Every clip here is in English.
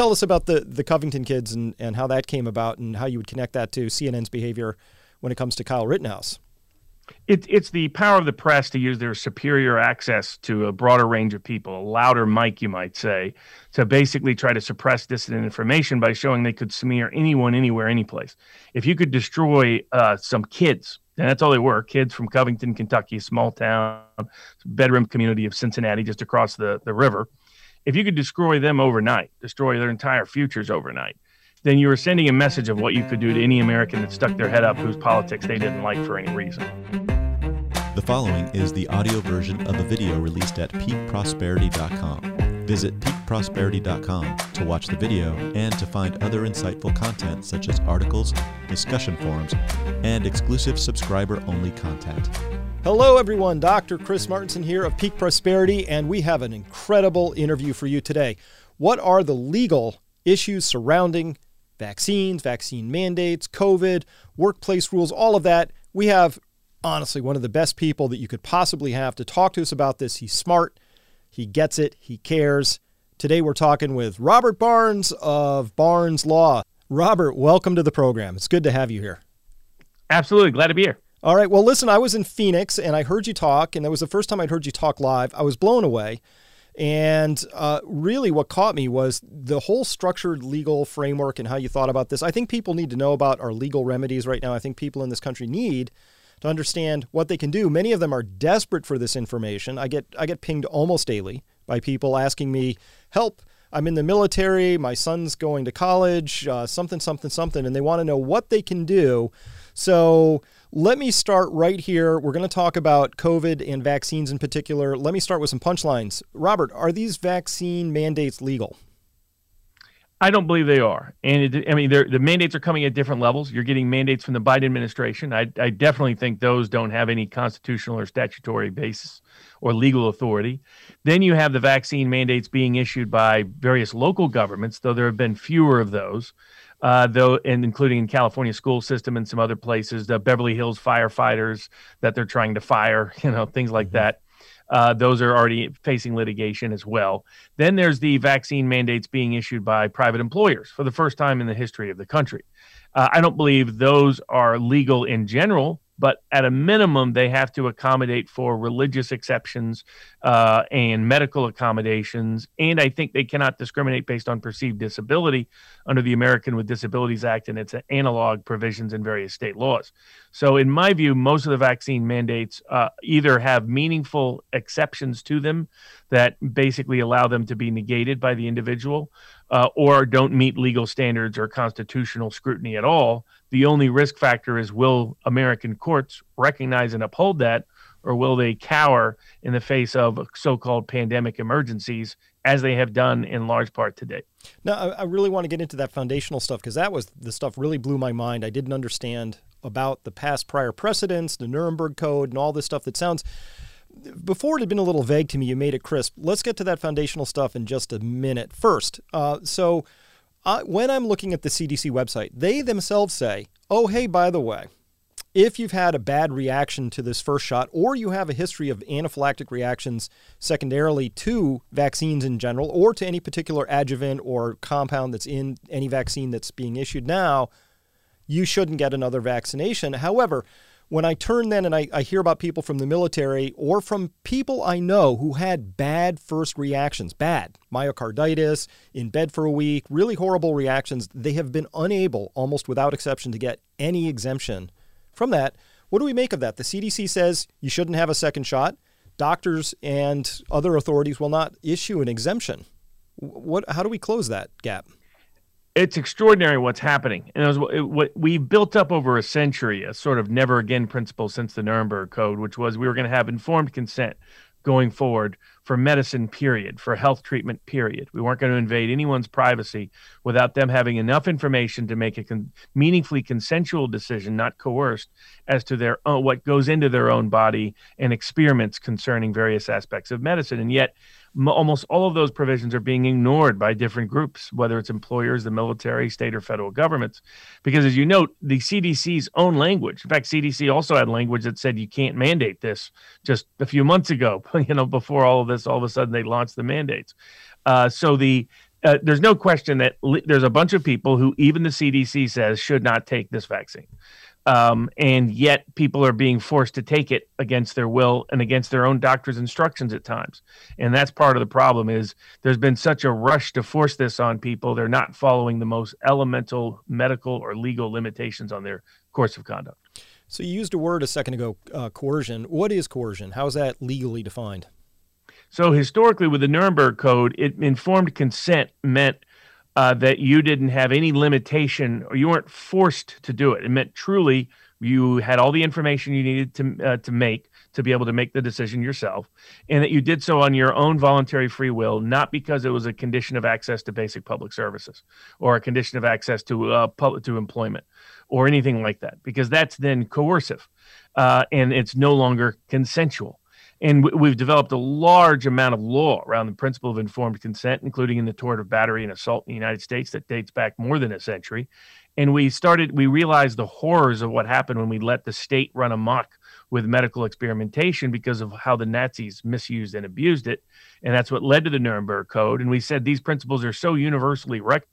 tell us about the Covington kids and how that came about and how you would connect that to CNN's behavior when it comes to Kyle Rittenhouse. It's the power of the press to use their superior access to a broader range of people, a louder mic, you might say, to basically try to suppress dissident information by showing they could smear anyone, anywhere, anyplace. If you could destroy some kids, and that's all they were, kids from Covington, Kentucky, a small town, bedroom community of Cincinnati, just across the river. If you could destroy them overnight, destroy their entire futures overnight, then you were sending a message of what you could do to any American that stuck their head up whose politics they didn't like for any reason. The following is the audio version of a video released at peakprosperity.com. Visit peakprosperity.com to watch the video and to find other insightful content such as articles, discussion forums, and exclusive subscriber-only content. Hello, everyone. Dr. Chris Martenson here of Peak Prosperity, and we have an incredible interview for you today. What are the legal issues surrounding vaccines, vaccine mandates, COVID, workplace rules, all of that? We have, honestly, one of the best people that you could possibly have to talk to us about this. He's smart. He gets it. He cares. Today, we're talking with Robert Barnes of Barnes Law. Robert, welcome to the program. It's good to have you here. Absolutely. Glad to be here. All right. Well, listen, I was in Phoenix and I heard you talk, and that was the first time I'd heard you talk live. I was blown away. And really what caught me was the whole structured legal framework and how you thought about this. I think people need to know about our legal remedies right now. I think people in this country need to understand what they can do. Many of them are desperate for this information. I get pinged almost daily by people asking me, help, I'm in the military, my son's going to college, something, and they want to know what they can do. So let me start right here. We're going to talk about COVID and vaccines in particular. Let me start with some punchlines. Robert, are these vaccine mandates legal? I don't believe they are. And the mandates are coming at different levels. You're getting mandates from the Biden administration. I definitely think those don't have any constitutional or statutory basis or legal authority. Then you have the vaccine mandates being issued by various local governments, though there have been fewer of those. And including in California school system and some other places, the Beverly Hills firefighters that they're trying to fire, things like that. Those are already facing litigation as well. Then there's the vaccine mandates being issued by private employers for the first time in the history of the country. I don't believe those are legal in general, but at a minimum, they have to accommodate for religious exceptions and medical accommodations. And I think they cannot discriminate based on perceived disability under the American with Disabilities Act and its analog provisions in various state laws. So in my view, most of the vaccine mandates either have meaningful exceptions to them that basically allow them to be negated by the individual or don't meet legal standards or constitutional scrutiny at all. The only risk factor is, will American courts recognize and uphold that, or will they cower in the face of so-called pandemic emergencies, as they have done in large part today? Now, I really want to get into that foundational stuff, because that was the stuff really blew my mind. I didn't understand about the past prior precedents, the Nuremberg Code, and all this stuff that sounds... Before it had been a little vague to me, you made it crisp. Let's get to that foundational stuff in just a minute. First, when I'm looking at the CDC website, they themselves say, oh, hey, by the way, if you've had a bad reaction to this first shot or you have a history of anaphylactic reactions secondarily to vaccines in general or to any particular adjuvant or compound that's in any vaccine that's being issued now, you shouldn't get another vaccination. However, when I turn then and I hear about people from the military or from people I know who had bad first reactions, bad myocarditis, in bed for a week, really horrible reactions, they have been unable, almost without exception, to get any exemption from that. What do we make of that? The CDC says you shouldn't have a second shot. Doctors and other authorities will not issue an exemption. How do we close that gap? It's extraordinary what's happening. And what we built up over a century, a sort of never again principle since the Nuremberg Code, which was we were going to have informed consent going forward for medicine, period, for health treatment, period. We weren't going to invade anyone's privacy without them having enough information to make a meaningfully consensual decision, not coerced, as to their own, what goes into their own body and experiments concerning various aspects of medicine. And yet, almost all of those provisions are being ignored by different groups, whether it's employers, the military, state or federal governments, because as you note, the CDC's own language. In fact, CDC also had language that said you can't mandate this just a few months ago, before all of this, all of a sudden they launched the mandates. So the there's no question that there's a bunch of people who even the CDC says should not take this vaccine. And yet people are being forced to take it against their will and against their own doctor's instructions at times. And that's part of the problem is there's been such a rush to force this on people. They're not following the most elemental medical or legal limitations on their course of conduct. So you used a word a second ago, coercion. What is coercion? How is that legally defined? So historically with the Nuremberg Code, informed consent meant that you didn't have any limitation or you weren't forced to do it. It meant truly you had all the information you needed to be able to make the decision yourself, and that you did so on your own voluntary free will, not because it was a condition of access to basic public services or a condition of access to employment or anything like that, because that's then coercive and it's no longer consensual. And we've developed a large amount of law around the principle of informed consent, including in the tort of battery and assault in the United States that dates back more than a century. And we realized the horrors of what happened when we let the state run amok with medical experimentation because of how the Nazis misused and abused it. And that's what led to the Nuremberg Code. And we said these principles are so universally recognized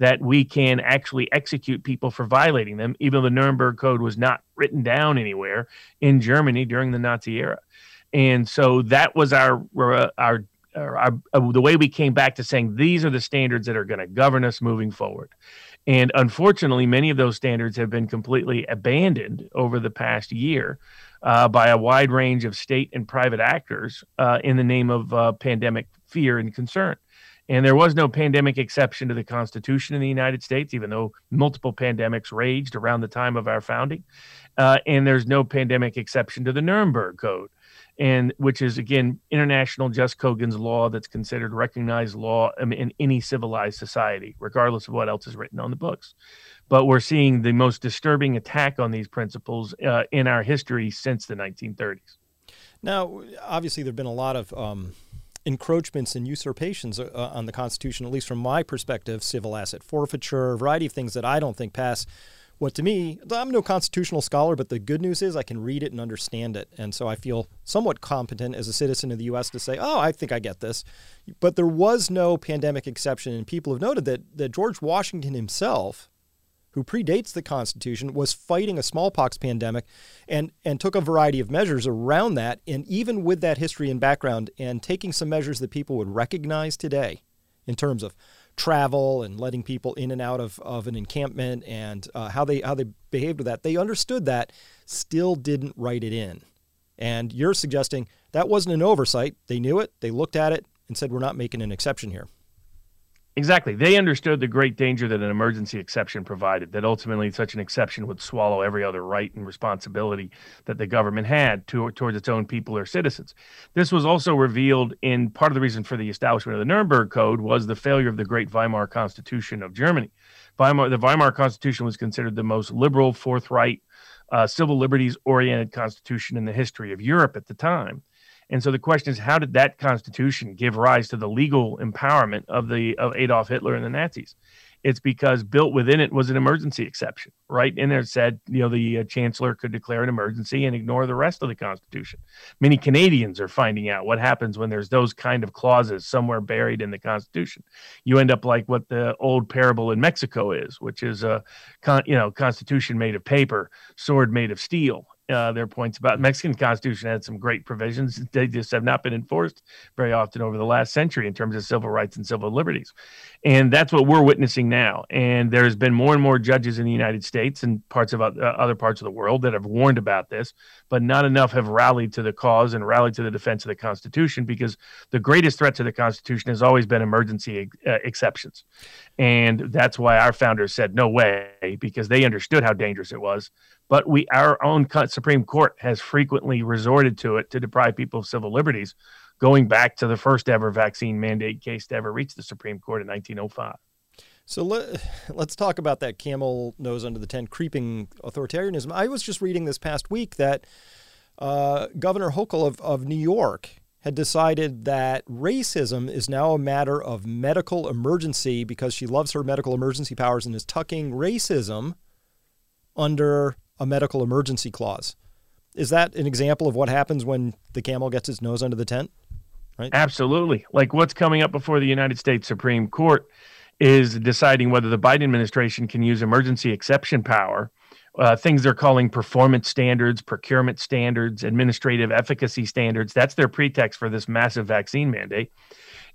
that we can actually execute people for violating them, even though the Nuremberg Code was not written down anywhere in Germany during the Nazi era. And so that was the way we came back to saying these are the standards that are going to govern us moving forward. And unfortunately, many of those standards have been completely abandoned over the past year by a wide range of state and private actors in the name of pandemic fear and concern. And there was no pandemic exception to the Constitution in the United States, even though multiple pandemics raged around the time of our founding. And there's no pandemic exception to the Nuremberg Code, which is, again, international just Kogan's law that's considered recognized law in any civilized society, regardless of what else is written on the books. But we're seeing the most disturbing attack on these principles in our history since the 1930s. Now, obviously, there have been a lot of encroachments and usurpations on the Constitution, at least from my perspective, civil asset forfeiture, a variety of things that I don't think pass. What to me, I'm no constitutional scholar, but the good news is I can read it and understand it. And so I feel somewhat competent as a citizen of the U.S. to say, oh, I think I get this. But there was no pandemic exception. And people have noted that George Washington himself, who predates the Constitution, was fighting a smallpox pandemic and took a variety of measures around that, and even with that history and background, and taking some measures that people would recognize today in terms of travel and letting people in and out of an encampment and how they behaved with that. They understood that, still didn't write it in. And you're suggesting that wasn't an oversight. They knew it, they looked at it, and said, we're not making an exception here. Exactly. They understood the great danger that an emergency exception provided, that ultimately such an exception would swallow every other right and responsibility that the government had towards its own people or citizens. This was also revealed in part of the reason for the establishment of the Nuremberg Code was the failure of the great Weimar Constitution of Germany. The Weimar Constitution was considered the most liberal, forthright, civil liberties-oriented constitution in the history of Europe at the time. And so the question is, how did that constitution give rise to the legal empowerment of Adolf Hitler and the Nazis? It's because built within it was an emergency exception, right? In there it said, the chancellor could declare an emergency and ignore the rest of the Constitution. Many Canadians are finding out what happens when there's those kind of clauses somewhere buried in the Constitution. You end up like what the old parable in Mexico is, which is a Constitution made of paper, sword made of steel. There are points about Mexican Constitution had some great provisions. They just have not been enforced very often over the last century in terms of civil rights and civil liberties. And that's what we're witnessing now. And there's been more and more judges in the United States and parts of other parts of the world that have warned about this, but not enough have rallied to the cause and rallied to the defense of the Constitution, because the greatest threat to the Constitution has always been emergency exceptions. And that's why our founders said, no way, because they understood how dangerous it was. But our own Supreme Court has frequently resorted to it to deprive people of civil liberties, going back to the first ever vaccine mandate case to ever reach the Supreme Court in 1905. So let's talk about that camel nose under the tent creeping authoritarianism. I was just reading this past week that Governor Hochul of New York had decided that racism is now a matter of medical emergency because she loves her medical emergency powers and is tucking racism under a medical emergency clause. Is that an example of what happens when the camel gets its nose under the tent? right? Absolutely. Like what's coming up before the United States Supreme Court is deciding whether the Biden administration can use emergency exception power, things they're calling performance standards, procurement standards, administrative efficacy standards. That's their pretext for this massive vaccine mandate.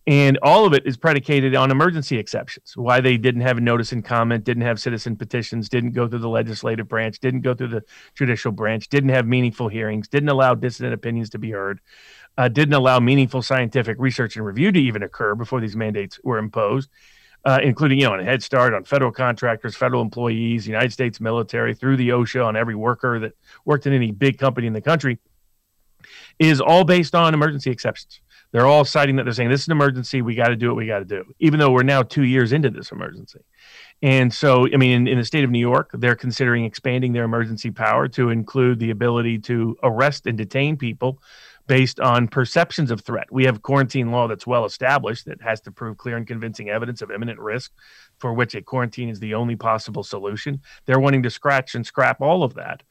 And all of it is predicated on emergency exceptions, why they didn't have a notice and comment, didn't have citizen petitions, didn't go through the legislative branch, didn't go through the judicial branch, didn't have meaningful hearings, didn't allow dissident opinions to be heard, didn't allow meaningful scientific research and review to even occur before these mandates were imposed, including, you know, on Head Start, on federal contractors, federal employees, United States military, through the OSHA, on every worker that worked in any big company in the country, is all based on emergency exceptions. They're all citing that they're saying this is an emergency. We got to do what we got to do, even though we're now 2 years into this emergency. And so, I mean, in the state of New York, they're considering expanding their emergency power to include the ability to arrest and detain people based on perceptions of threat. We have quarantine law that's well established that has to prove clear and convincing evidence of imminent risk, for which a quarantine is the only possible solution. They're wanting to scratch and scrap all of that.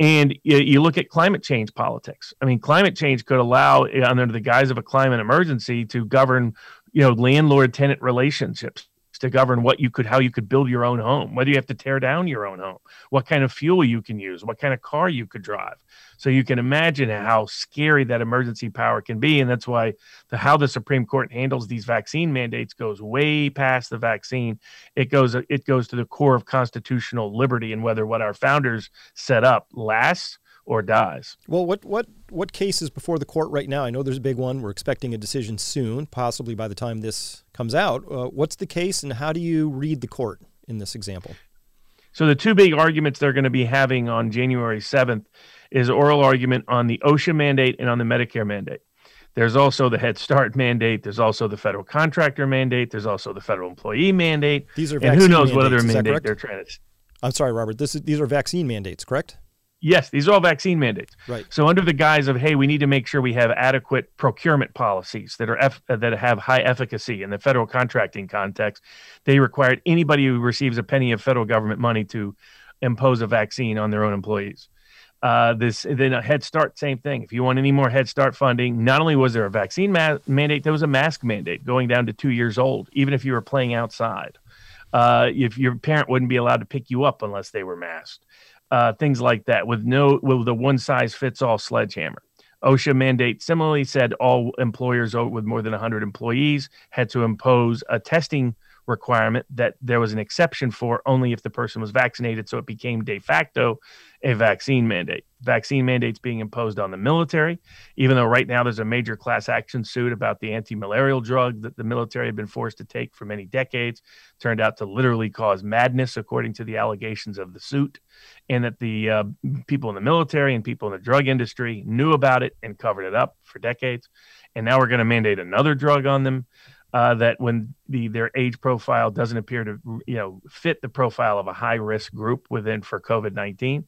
And you look at climate change politics. I mean, climate change could allow, under the guise of a climate emergency, to govern, you know, landlord-tenant relationships, to govern what you could, how you could build your own home, whether you have to tear down your own home, what kind of fuel you can use, what kind of car you could drive. So you can imagine how scary that emergency power can be. And that's why the, how the Supreme Court handles these vaccine mandates goes way past the vaccine. It goes to the core of constitutional liberty and whether what our founders set up lasts or dies. Well, what case is before the court right now? I know there's a big one. We're expecting a decision soon, possibly by the time this comes out. What's the case, and how do you read the court in this example? So the two big arguments they're going to be having on January 7th is oral argument on the OSHA mandate and on the Medicare mandate. There's also the Head Start mandate. There's also the federal contractor mandate. There's also the federal employee mandate. These are vaccine mandates. And who knows what other mandate they're trying to... I'm sorry, Robert. These are vaccine mandates, correct? Yes, these are all vaccine mandates. Right. So under the guise of, hey, we need to make sure we have adequate procurement policies that are that have high efficacy in the federal contracting context, they required anybody who receives a penny of federal government money to impose a vaccine on their own employees. Then a Head Start, same thing. If you want any more Head Start funding, not only was there a vaccine mandate, there was a mask mandate going down to 2 years old, even if you were playing outside. If your parent wouldn't be allowed to pick you up unless they were masked. Things like that, with the one-size-fits-all sledgehammer. OSHA mandate similarly said all employers with more than 100 employees had to impose a testing requirement that there was an exception for only if the person was vaccinated, so it became de facto a vaccine mandate. Vaccine mandates being imposed on the military, even though right now there's a major class action suit about the anti-malarial drug that the military had been forced to take for many decades, turned out to literally cause madness, according to the allegations of the suit, and that the people in the military and people in the drug industry knew about it and covered it up for decades. And now we're going to mandate another drug on them. That when their age profile doesn't appear to fit the profile of a high-risk group for COVID-19.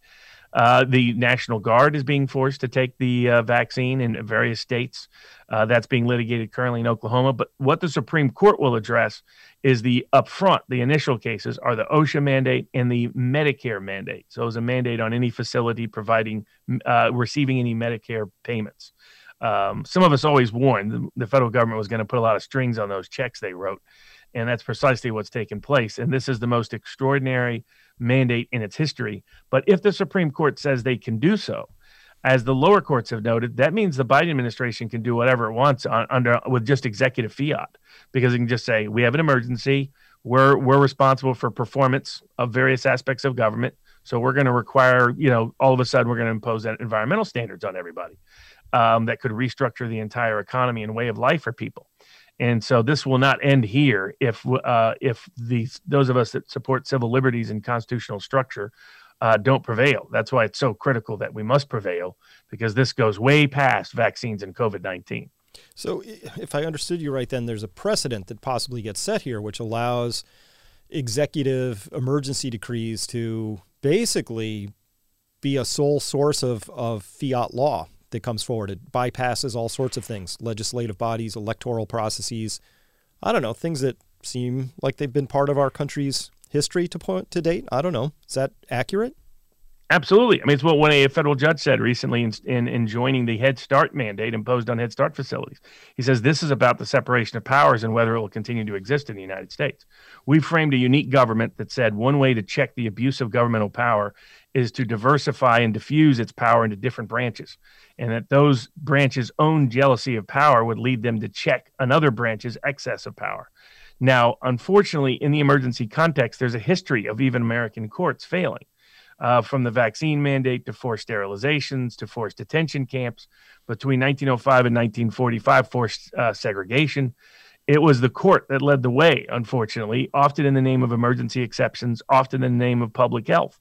The National Guard is being forced to take the vaccine in various states. That's being litigated currently in Oklahoma. But what the Supreme Court will address is the initial cases are the OSHA mandate and the Medicare mandate. So it's a mandate on any facility receiving any Medicare payments. Some of us always warned the federal government was going to put a lot of strings on those checks they wrote, and that's precisely what's taken place. And this is the most extraordinary mandate in its history. But if the Supreme Court says they can do so, as the lower courts have noted, that means the Biden administration can do whatever it wants with just executive fiat, because it can just say, we have an emergency, we're responsible for performance of various aspects of government, so we're going to require, all of a sudden we're going to impose environmental standards on everybody. That could restructure the entire economy and way of life for people. And so this will not end here if those of us that support civil liberties and constitutional structure don't prevail. That's why it's so critical that we must prevail, because this goes way past vaccines and COVID-19. So if I understood you right, then there's a precedent that possibly gets set here, which allows executive emergency decrees to basically be a sole source of fiat law that comes forward. It bypasses all sorts of things, legislative bodies, electoral processes, I don't know, things that seem like they've been part of our country's history to date. I don't know. Is that accurate? Absolutely. I mean, it's what a federal judge said recently in joining the Head Start mandate imposed on Head Start facilities. He says this is about the separation of powers and whether it will continue to exist in the United States. We framed a unique government that said one way to check the abuse of governmental power is to diversify and diffuse its power into different branches, and that those branches' own jealousy of power would lead them to check another branch's excess of power. Now, unfortunately, in the emergency context, there's a history of even American courts failing. From the vaccine mandate to forced sterilizations to forced detention camps. Between 1905 and 1945, forced segregation. It was the court that led the way, unfortunately, often in the name of emergency exceptions, often in the name of public health.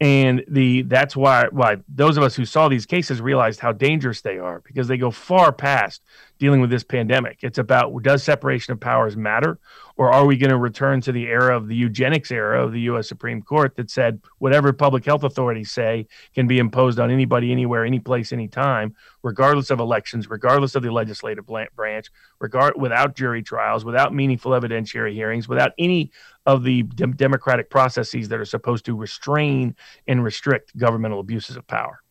And that's why those of us who saw these cases realized how dangerous they are, because they go far past dealing with this pandemic. It's about, does separation of powers matter, or are we going to return to the era of the eugenics era of the U.S. Supreme Court that said whatever public health authorities say can be imposed on anybody, anywhere, any place, any time, regardless of elections, regardless of the legislative branch, without jury trials, without meaningful evidentiary hearings, without any of the democratic processes that are supposed to restrain and restrict governmental abuses of power.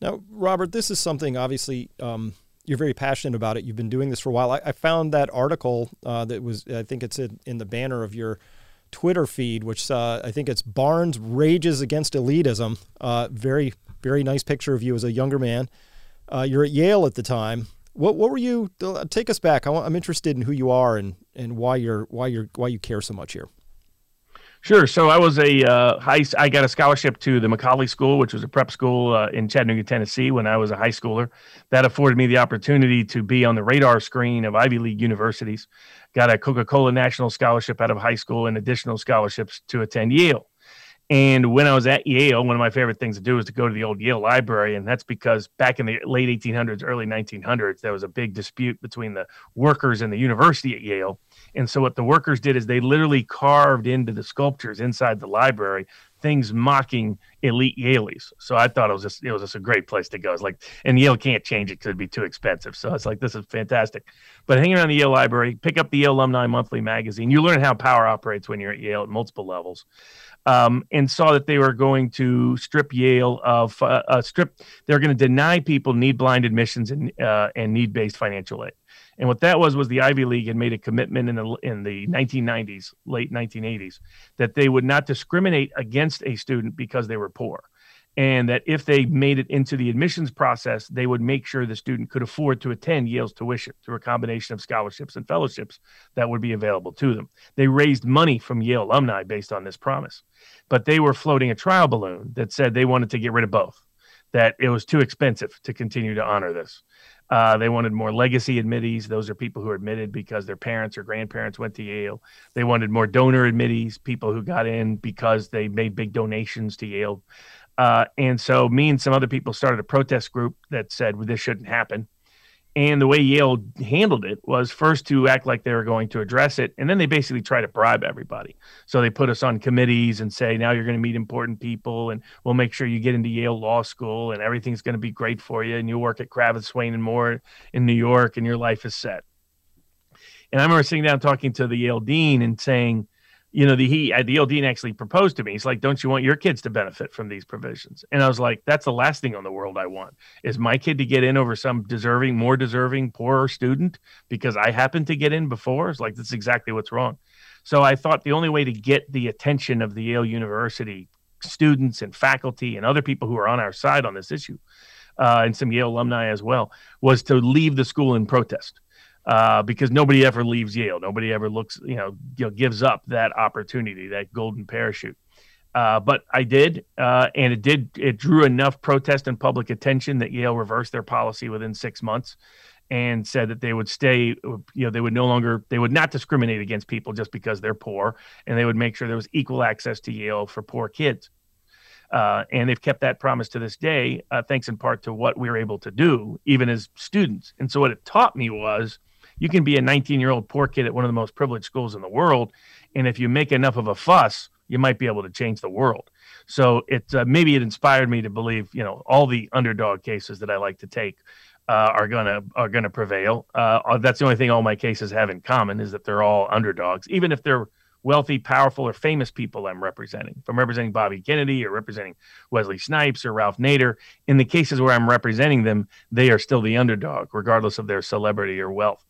Now, Robert, this is something obviously you're very passionate about it. You've been doing this for a while. I found that article that was, I think it's in the banner of your Twitter feed, which I think it's Barnes Rages Against Elitism. Very, very nice picture of you as a younger man. You're at Yale at the time. What were you? Take us back. I'm interested in who you are and why you care so much here. Sure. So I was I got a scholarship to the Macaulay School, which was a prep school in Chattanooga, Tennessee, when I was a high schooler. That afforded me the opportunity to be on the radar screen of Ivy League universities. Got a Coca-Cola National Scholarship out of high school and additional scholarships to attend Yale. And when I was at Yale, one of my favorite things to do was to go to the old Yale library. And that's because back in the late 1800s, early 1900s, there was a big dispute between the workers and the university at Yale. And so what the workers did is they literally carved into the sculptures inside the library things mocking elite Yaleys. So I thought it was just a great place to go. It's like, and Yale can't change it because it'd be too expensive. So it's like, this is fantastic. But hang around the Yale library, pick up the Yale Alumni Monthly magazine. You learn how power operates when you're at Yale at multiple levels. And saw that they were going to strip Yale of they're going to deny people need-blind admissions and need-based financial aid. And what that was the Ivy League had made a commitment in the 1990s, late 1980s, that they would not discriminate against a student because they were poor, and that if they made it into the admissions process, they would make sure the student could afford to attend Yale's tuition through a combination of scholarships and fellowships that would be available to them. They raised money from Yale alumni based on this promise, but they were floating a trial balloon that said they wanted to get rid of both, that it was too expensive to continue to honor this. They wanted more legacy admittees. Those are people who are admitted because their parents or grandparents went to Yale. They wanted more donor admittees, people who got in because they made big donations to Yale. And so me and some other people started a protest group that said, well, this shouldn't happen. And the way Yale handled it was first to act like they were going to address it. And then they basically try to bribe everybody. So they put us on committees and say, now you're going to meet important people and we'll make sure you get into Yale Law School and everything's going to be great for you. And you'll work at Kravitt, Swain and Moore in New York and your life is set. And I remember sitting down talking to the Yale dean and saying, the Yale dean actually proposed to me. He's like, don't you want your kids to benefit from these provisions? And I was like, that's the last thing on the world I want is my kid to get in over some more deserving, poorer student because I happened to get in before. It's like, that's exactly what's wrong. So I thought the only way to get the attention of the Yale University students and faculty and other people who are on our side on this issue, and some Yale alumni as well, was to leave the school in protest. Because nobody ever leaves Yale. Nobody ever looks, gives up that opportunity, that golden parachute. But I did, and it drew enough protest and public attention that Yale reversed their policy within 6 months and said that they would stay, they would not discriminate against people just because they're poor, and they would make sure there was equal access to Yale for poor kids. And they've kept that promise to this day, thanks in part to what we were able to do, even as students. And so what it taught me was, you can be a 19-year-old poor kid at one of the most privileged schools in the world, and if you make enough of a fuss, you might be able to change the world. So maybe it inspired me to believe, all the underdog cases that I like to take are gonna prevail. That's the only thing all my cases have in common is that they're all underdogs, even if they're wealthy, powerful, or famous people I'm representing. If I'm representing Bobby Kennedy or representing Wesley Snipes or Ralph Nader, in the cases where I'm representing them, they are still the underdog, regardless of their celebrity or wealth,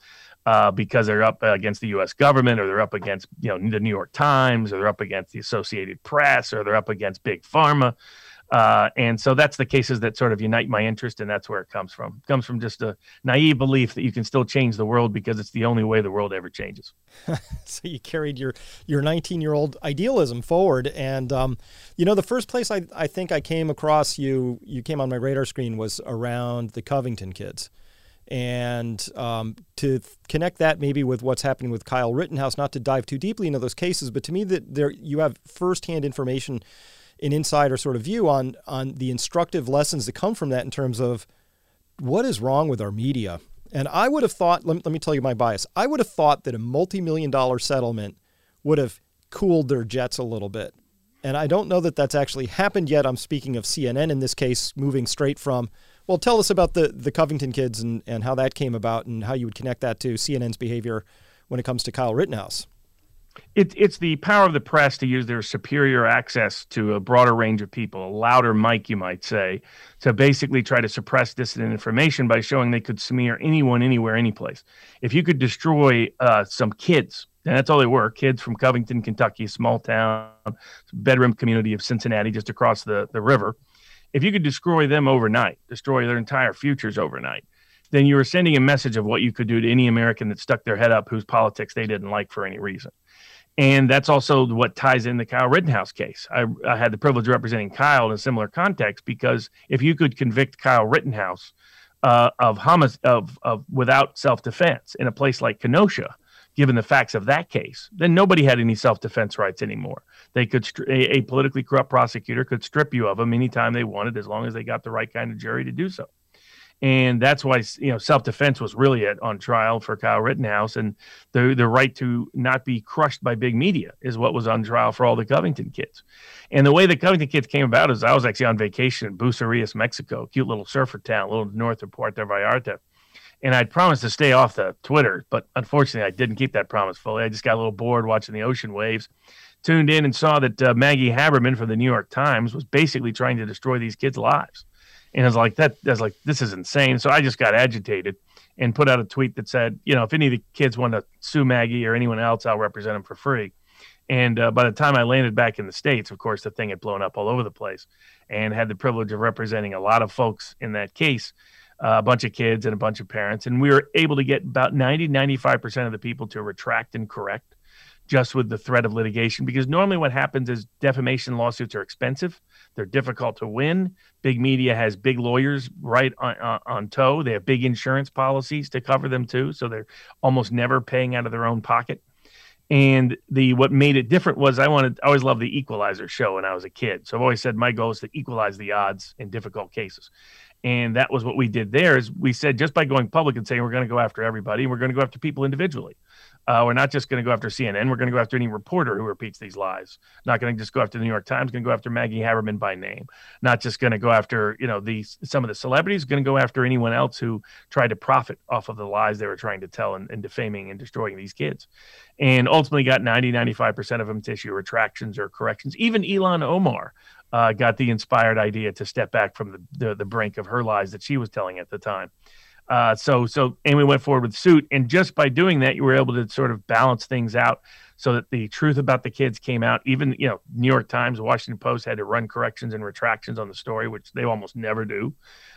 because they're up against the U.S. government, or they're up against, you know, the New York Times, or they're up against the Associated Press, or they're up against Big Pharma. And so that's the cases that sort of unite my interest, and that's where it comes from. It comes from just a naive belief that you can still change the world because it's the only way the world ever changes. So you carried your 19-year-old idealism forward. And, you know, the first place I think I came across you, you came on my radar screen, was around the Covington kids. And to connect that maybe with what's happening with Kyle Rittenhouse, not to dive too deeply into those cases, but to me that there you have firsthand information, an insider sort of view on the instructive lessons that come from that in terms of what is wrong with our media. And I would have thought, let me tell you my bias, I would have thought that a multi-million-dollar settlement would have cooled their jets a little bit. And I don't know that that's actually happened yet. I'm speaking of CNN in this case, moving straight from, well, tell us about the Covington kids and how that came about and how you would connect that to CNN's behavior when it comes to Kyle Rittenhouse. It's the power of the press to use their superior access to a broader range of people, a louder mic, you might say, to basically try to suppress dissident information by showing they could smear anyone, anywhere, any place. If you could destroy some kids, and that's all they were, kids from Covington, Kentucky, a small town, bedroom community of Cincinnati, just across the river. If you could destroy them overnight, destroy their entire futures overnight, then you were sending a message of what you could do to any American that stuck their head up whose politics they didn't like for any reason. And that's also what ties in the Kyle Rittenhouse case. I had the privilege of representing Kyle in a similar context, because if you could convict Kyle Rittenhouse of without self-defense in a place like Kenosha, given the facts of that case, then nobody had any self-defense rights anymore. They could a politically corrupt prosecutor could strip you of them anytime they wanted, as long as they got the right kind of jury to do so. And that's why, you know, self-defense was really on trial for Kyle Rittenhouse, and the right to not be crushed by big media is what was on trial for all the Covington kids. And the way the Covington kids came about is I was actually on vacation in Bucerias, Mexico, cute little surfer town, a little north of Puerto Vallarta. And I'd promised to stay off the Twitter, but unfortunately I didn't keep that promise fully. I just got a little bored watching the ocean waves, tuned in and saw that Maggie Haberman from the New York Times was basically trying to destroy these kids' lives. And I was like, this is insane. So I just got agitated and put out a tweet that said, you know, if any of the kids want to sue Maggie or anyone else, I'll represent them for free. And by the time I landed back in the States, of course, the thing had blown up all over the place, and had the privilege of representing a lot of folks in that case, a bunch of kids and a bunch of parents. And we were able to get about 90-95% of the people to retract and correct, just with the threat of litigation, because normally what happens is defamation lawsuits are expensive. They're difficult to win. Big media has big lawyers right on tow. They have big insurance policies to cover them too. So they're almost never paying out of their own pocket. And what made it different was I always loved the Equalizer show when I was a kid. So I've always said my goal is to equalize the odds in difficult cases. And that was what we did there, is we said, just by going public and saying, we're going to go after everybody, we're going to go after people individually. We're not just going to go after CNN. We're going to go after any reporter who repeats these lies. Not going to just go after the New York Times. Going to go after Maggie Haberman by name. Not just going to go after, you know, some of the celebrities. Going to go after anyone else who tried to profit off of the lies they were trying to tell and defaming and destroying these kids. And ultimately got 90-95% of them to issue retractions or corrections. Even Ilhan Omar got the inspired idea to step back from the brink of her lies that she was telling at the time. And we went forward with suit. And just by doing that, you were able to sort of balance things out so that the truth about the kids came out. Even, you know, New York Times, Washington Post had to run corrections and retractions on the story, which they almost never do.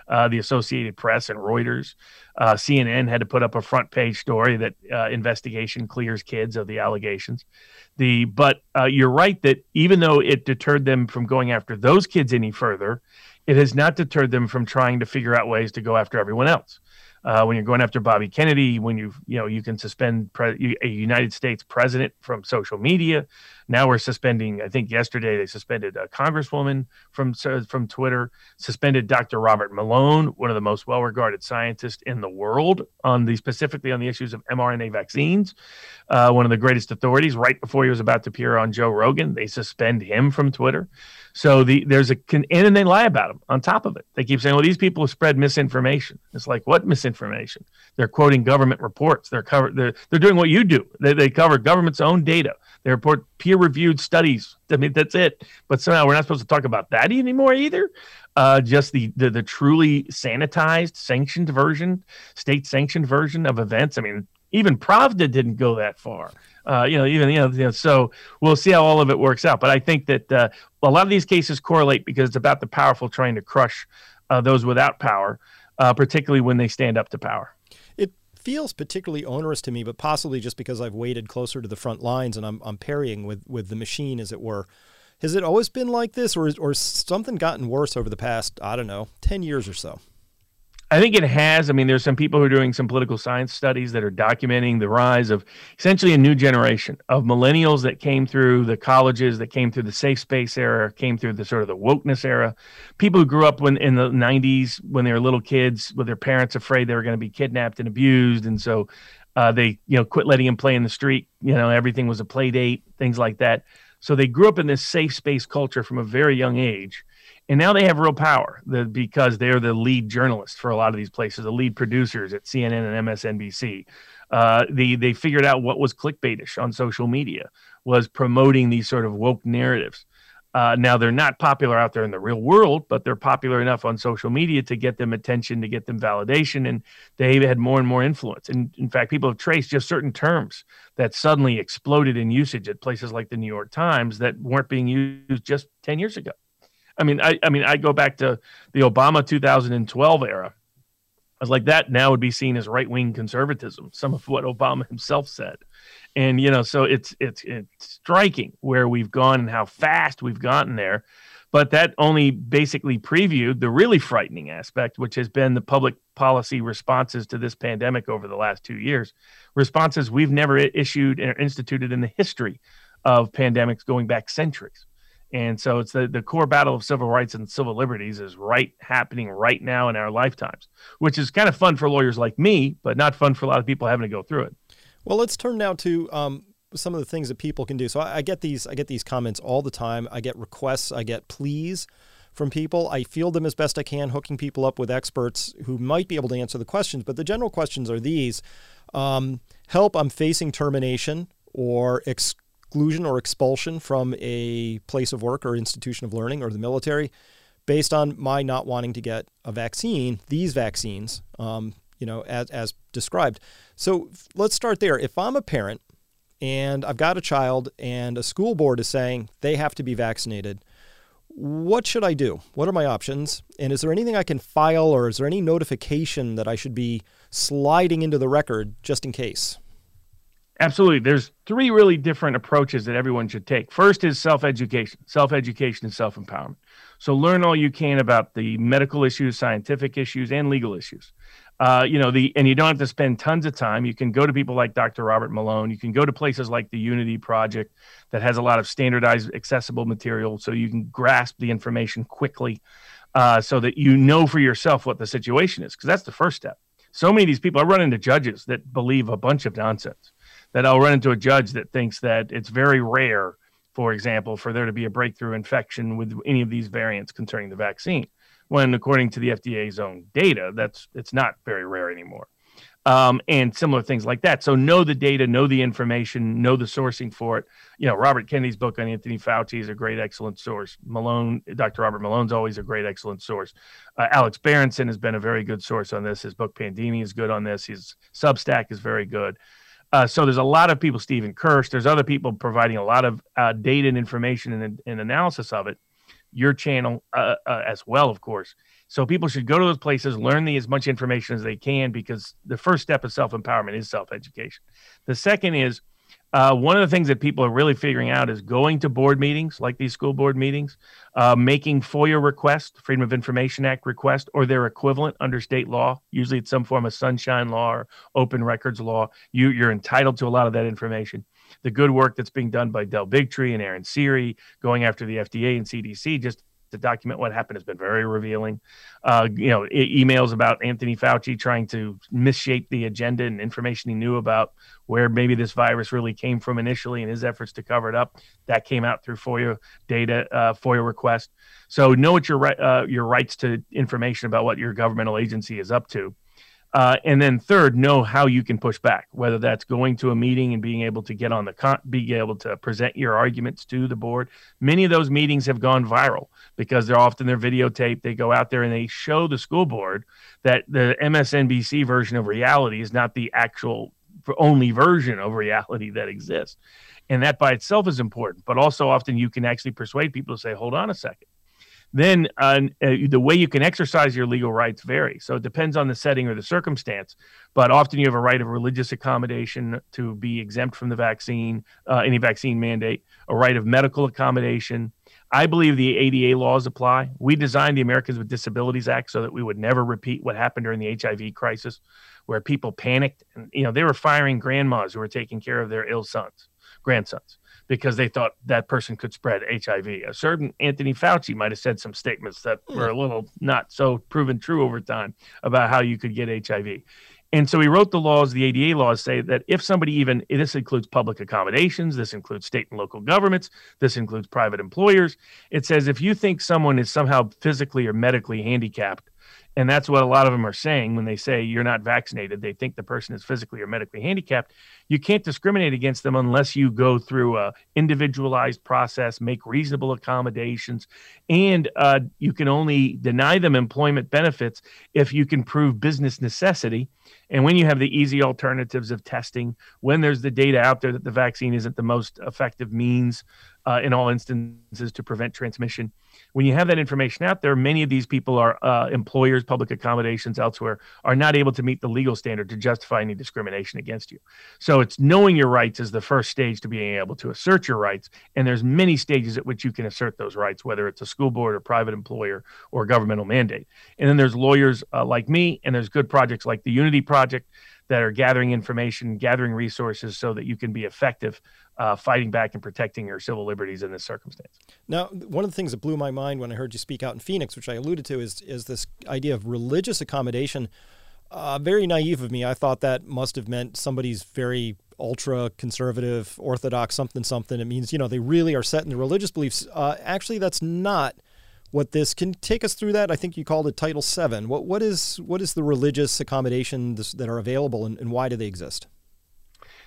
The Associated Press and Reuters, CNN had to put up a front page story that investigation clears kids of the allegations. But you're right that even though it deterred them from going after those kids any further, it has not deterred them from trying to figure out ways to go after everyone else. When you're going after Bobby Kennedy, when you can suspend a United States president from social media. Now we're suspending, I think yesterday they suspended a congresswoman from Twitter, suspended Dr. Robert Malone, one of the most well-regarded scientists in the world, specifically on the issues of mRNA vaccines, one of the greatest authorities, right before he was about to appear on Joe Rogan. They suspend him from Twitter. So and then they lie about him on top of it. They keep saying, well, these people spread misinformation. It's like, what misinformation? misinformation. They're quoting government reports. They're doing what you do. They cover government's own data. They report peer-reviewed studies. I mean, that's it. But somehow we're not supposed to talk about that anymore either. Just the truly sanitized, sanctioned version, state-sanctioned version of events. I mean, even Pravda didn't go that far. So we'll see how all of it works out. But I think that a lot of these cases correlate because it's about the powerful trying to crush those without power, particularly when they stand up to power. It feels particularly onerous to me, but possibly just because I've waited closer to the front lines and I'm parrying with the machine, as it were. Has it always been like this, or has something gotten worse over the past, 10 years or so? I think it has. I mean, there's some people who are doing some political science studies that are documenting the rise of essentially a new generation of millennials that came through the colleges, that came through the safe space era, came through the sort of the wokeness era. People who grew up in the 90s when they were little kids with their parents afraid they were going to be kidnapped and abused. And so they, quit letting them play in the street. Everything was a play date, things like that. So they grew up in this safe space culture from a very young age. And now they have real power because they're the lead journalists for a lot of these places, the lead producers at CNN and MSNBC. They figured out what was clickbaitish on social media, was promoting these sort of woke narratives. Now, they're not popular out there in the real world, but they're popular enough on social media to get them attention, to get them validation, and they had more and more influence. And in fact, people have traced just certain terms that suddenly exploded in usage at places like the New York Times that weren't being used just 10 years ago. I go back to the Obama 2012 era. I was like, that now would be seen as right-wing conservatism, some of what Obama himself said. And, so it's striking where we've gone and how fast we've gotten there. But that only basically previewed the really frightening aspect, which has been the public policy responses to this pandemic over the last 2 years, responses we've never issued or instituted in the history of pandemics going back centuries. And so it's the core battle of civil rights and civil liberties is happening right now in our lifetimes, which is kind of fun for lawyers like me, but not fun for a lot of people having to go through it. Well, let's turn now to some of the things that people can do. So I get these comments all the time. I get requests. I get pleas from people. I field them as best I can, hooking people up with experts who might be able to answer the questions. But the general questions are these. Help, I'm facing termination or exclusion or expulsion from a place of work or institution of learning or the military based on my not wanting to get a vaccine, these vaccines, as described. So let's start there. If I'm a parent and I've got a child and a school board is saying they have to be vaccinated, what should I do? What are my options? And is there anything I can file or is there any notification that I should be sliding into the record just in case? Absolutely. There's three really different approaches that everyone should take. First is self-education. Self-education and self-empowerment. So learn all you can about the medical issues, scientific issues, and legal issues. And you don't have to spend tons of time. You can go to people like Dr. Robert Malone. You can go to places like the Unity Project that has a lot of standardized, accessible material so you can grasp the information quickly so that you know for yourself what the situation is, because that's the first step. So many of these people, I run into judges that believe a bunch of nonsense. That I'll run into a judge that thinks that it's very rare, for example, for there to be a breakthrough infection with any of these variants concerning the vaccine, when according to the FDA's own data, it's not very rare anymore. And similar things like that. So know the data, know the information, know the sourcing for it. Robert Kennedy's book on Anthony Fauci is a great, excellent source. Dr. Robert Malone's always a great, excellent source. Alex Berenson has been a very good source on this. His book Pandini is good on this. His Substack is very good. So there's a lot of people, Stephen Kirsch, there's other people providing a lot of data and information and analysis of it, your channel as well, of course. So people should go to those places, learn as much information as they can, because the first step of self-empowerment is self-education. The second is one of the things that people are really figuring out is going to board meetings, like these school board meetings, making FOIA requests, Freedom of Information Act requests, or their equivalent under state law. Usually it's some form of sunshine law or open records law. You're entitled to a lot of that information. The good work that's being done by Del Bigtree and Aaron Seery, going after the FDA and CDC just to document what happened has been very revealing. Emails about Anthony Fauci trying to misshape the agenda and information he knew about where maybe this virus really came from initially and his efforts to cover it up. That came out through FOIA data, FOIA request. So know what your rights to information about what your governmental agency is up to. And then third, know how you can push back, whether that's going to a meeting and being able to get on the being able to present your arguments to the board. Many of those meetings have gone viral because they're videotaped. They go out there and they show the school board that the MSNBC version of reality is not the actual only version of reality that exists. And that by itself is important. But also often you can actually persuade people to say, hold on a second. Then the way you can exercise your legal rights vary. So it depends on the setting or the circumstance, but often you have a right of religious accommodation to be exempt from the vaccine, any vaccine mandate, a right of medical accommodation. I believe the ADA laws apply. We designed the Americans with Disabilities Act so that we would never repeat what happened during the HIV crisis, where people panicked. And, you know, they were firing grandmas who were taking care of their ill sons, grandsons, because they thought that person could spread HIV. A certain Anthony Fauci might have said some statements that were a little not so proven true over time about how you could get HIV. And so he wrote the laws, the ADA laws say that if somebody even, this includes public accommodations, this includes state and local governments, this includes private employers. It says if you think someone is somehow physically or medically handicapped, and that's what a lot of them are saying when they say you're not vaccinated, they think the person is physically or medically handicapped. You can't discriminate against them unless you go through an individualized process, make reasonable accommodations, and you can only deny them employment benefits if you can prove business necessity. And when you have the easy alternatives of testing, when there's the data out there that the vaccine isn't the most effective means in all instances to prevent transmission. When you have that information out there, many of these people are employers, public accommodations elsewhere are not able to meet the legal standard to justify any discrimination against you. So it's knowing your rights is the first stage to being able to assert your rights. And there's many stages at which you can assert those rights, whether it's a school board or private employer or governmental mandate. And then there's lawyers like me, and there's good projects like the Unity Project that are gathering information, gathering resources so that you can be effective fighting back and protecting your civil liberties in this circumstance. Now, one of the things that blew my mind when I heard you speak out in Phoenix, which I alluded to, is this idea of religious accommodation. Very naive of me. I thought that must have meant somebody's very ultra-conservative, orthodox, something. It means, you know, they really are set in their religious beliefs. Actually, that's not what this can take us through that. I think you called it Title VII. What is the religious accommodations that are available, and why do they exist?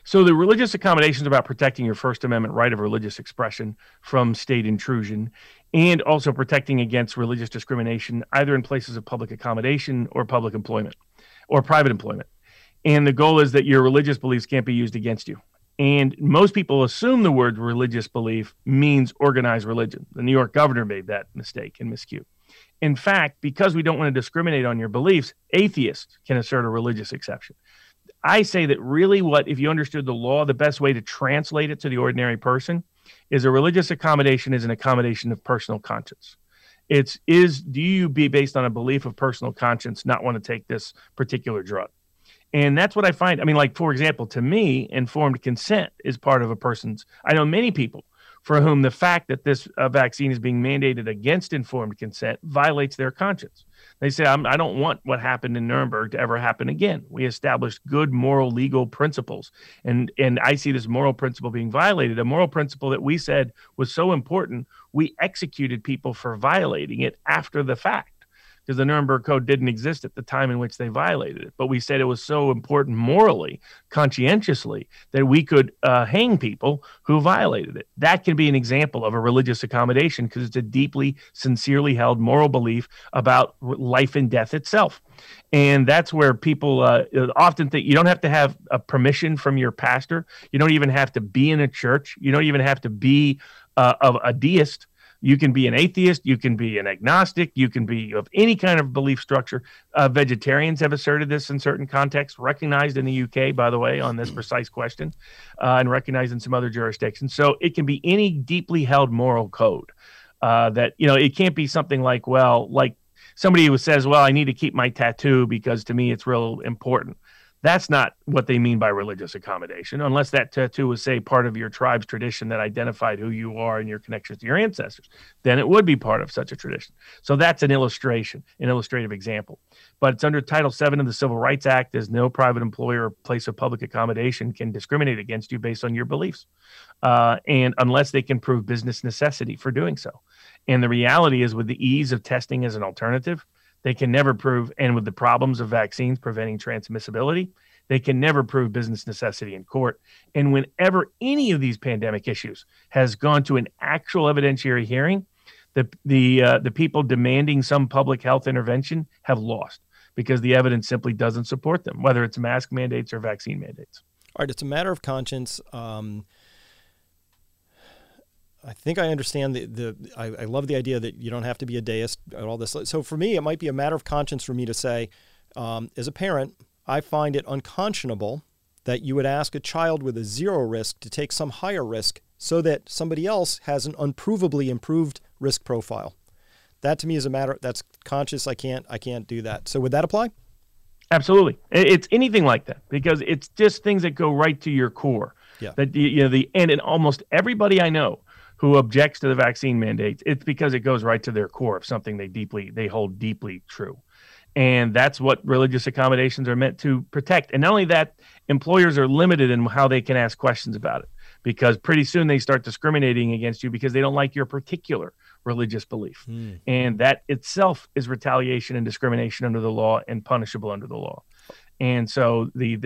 So the religious accommodations are about protecting your First Amendment right of religious expression from state intrusion, and also protecting against religious discrimination, either in places of public accommodation or public employment or private employment. And the goal is that your religious beliefs can't be used against you. And most people assume the word religious belief means organized religion. The New York governor made that mistake and miscue. In fact, because we don't want to discriminate on your beliefs, atheists can assert a religious exception. I say that really if you understood the law, the best way to translate it to the ordinary person is a religious accommodation is an accommodation of personal conscience. Do you, based on a belief of personal conscience, not want to take this particular drug? And that's what I find. I mean, like, for example, to me, informed consent is part of a person's. I know many people for whom the fact that this vaccine is being mandated against informed consent violates their conscience. They say, I don't want what happened in Nuremberg to ever happen again. We established good moral legal principles. And I see this moral principle being violated, a moral principle that we said was so important, we executed people for violating it after the fact, because the Nuremberg Code didn't exist at the time in which they violated it. But we said it was so important morally, conscientiously, that we could hang people who violated it. That can be an example of a religious accommodation because it's a deeply, sincerely held moral belief about life and death itself. And that's where people often think you don't have to have a permission from your pastor. You don't even have to be in a church. You don't even have to be of a deist. You can be an atheist, you can be an agnostic, you can be of any kind of belief structure. Vegetarians have asserted this in certain contexts, recognized in the UK, by the way, on this precise question, and recognized in some other jurisdictions. So it can be any deeply held moral code that, you know, it can't be something like, well, like somebody who says, well, I need to keep my tattoo because to me it's real important. That's not what they mean by religious accommodation, unless that tattoo was, say, part of your tribe's tradition that identified who you are and your connections to your ancestors. Then it would be part of such a tradition. So that's an illustration, an illustrative example. But it's under Title VII of the Civil Rights Act, as no private employer or place of public accommodation can discriminate against you based on your beliefs, and unless they can prove business necessity for doing so. And the reality is, with the ease of testing as an alternative, They can never prove, and with the problems of vaccines preventing transmissibility, they can never prove business necessity in court. And whenever any of these pandemic issues has gone to an actual evidentiary hearing, the people demanding some public health intervention have lost because the evidence simply doesn't support them, whether it's mask mandates or vaccine mandates. All right, it's a matter of conscience. I think I understand I love the idea that you don't have to be a deist and all this. So for me, it might be a matter of conscience for me to say, as a parent, I find it unconscionable that you would ask a child with a zero risk to take some higher risk so that somebody else has an unprovably improved risk profile. That to me is a matter that's conscious. I can't do that. So would that apply? Absolutely. It's anything like that, because it's just things that go right to your core. Yeah. That, you know, and almost everybody I know who objects to the vaccine mandates, it's because it goes right to their core of something they hold deeply true. And that's what religious accommodations are meant to protect. And not only that, employers are limited in how they can ask questions about it, because pretty soon they start discriminating against you because they don't like your particular religious belief. Mm. And that itself is retaliation and discrimination under the law and punishable under the law. And so the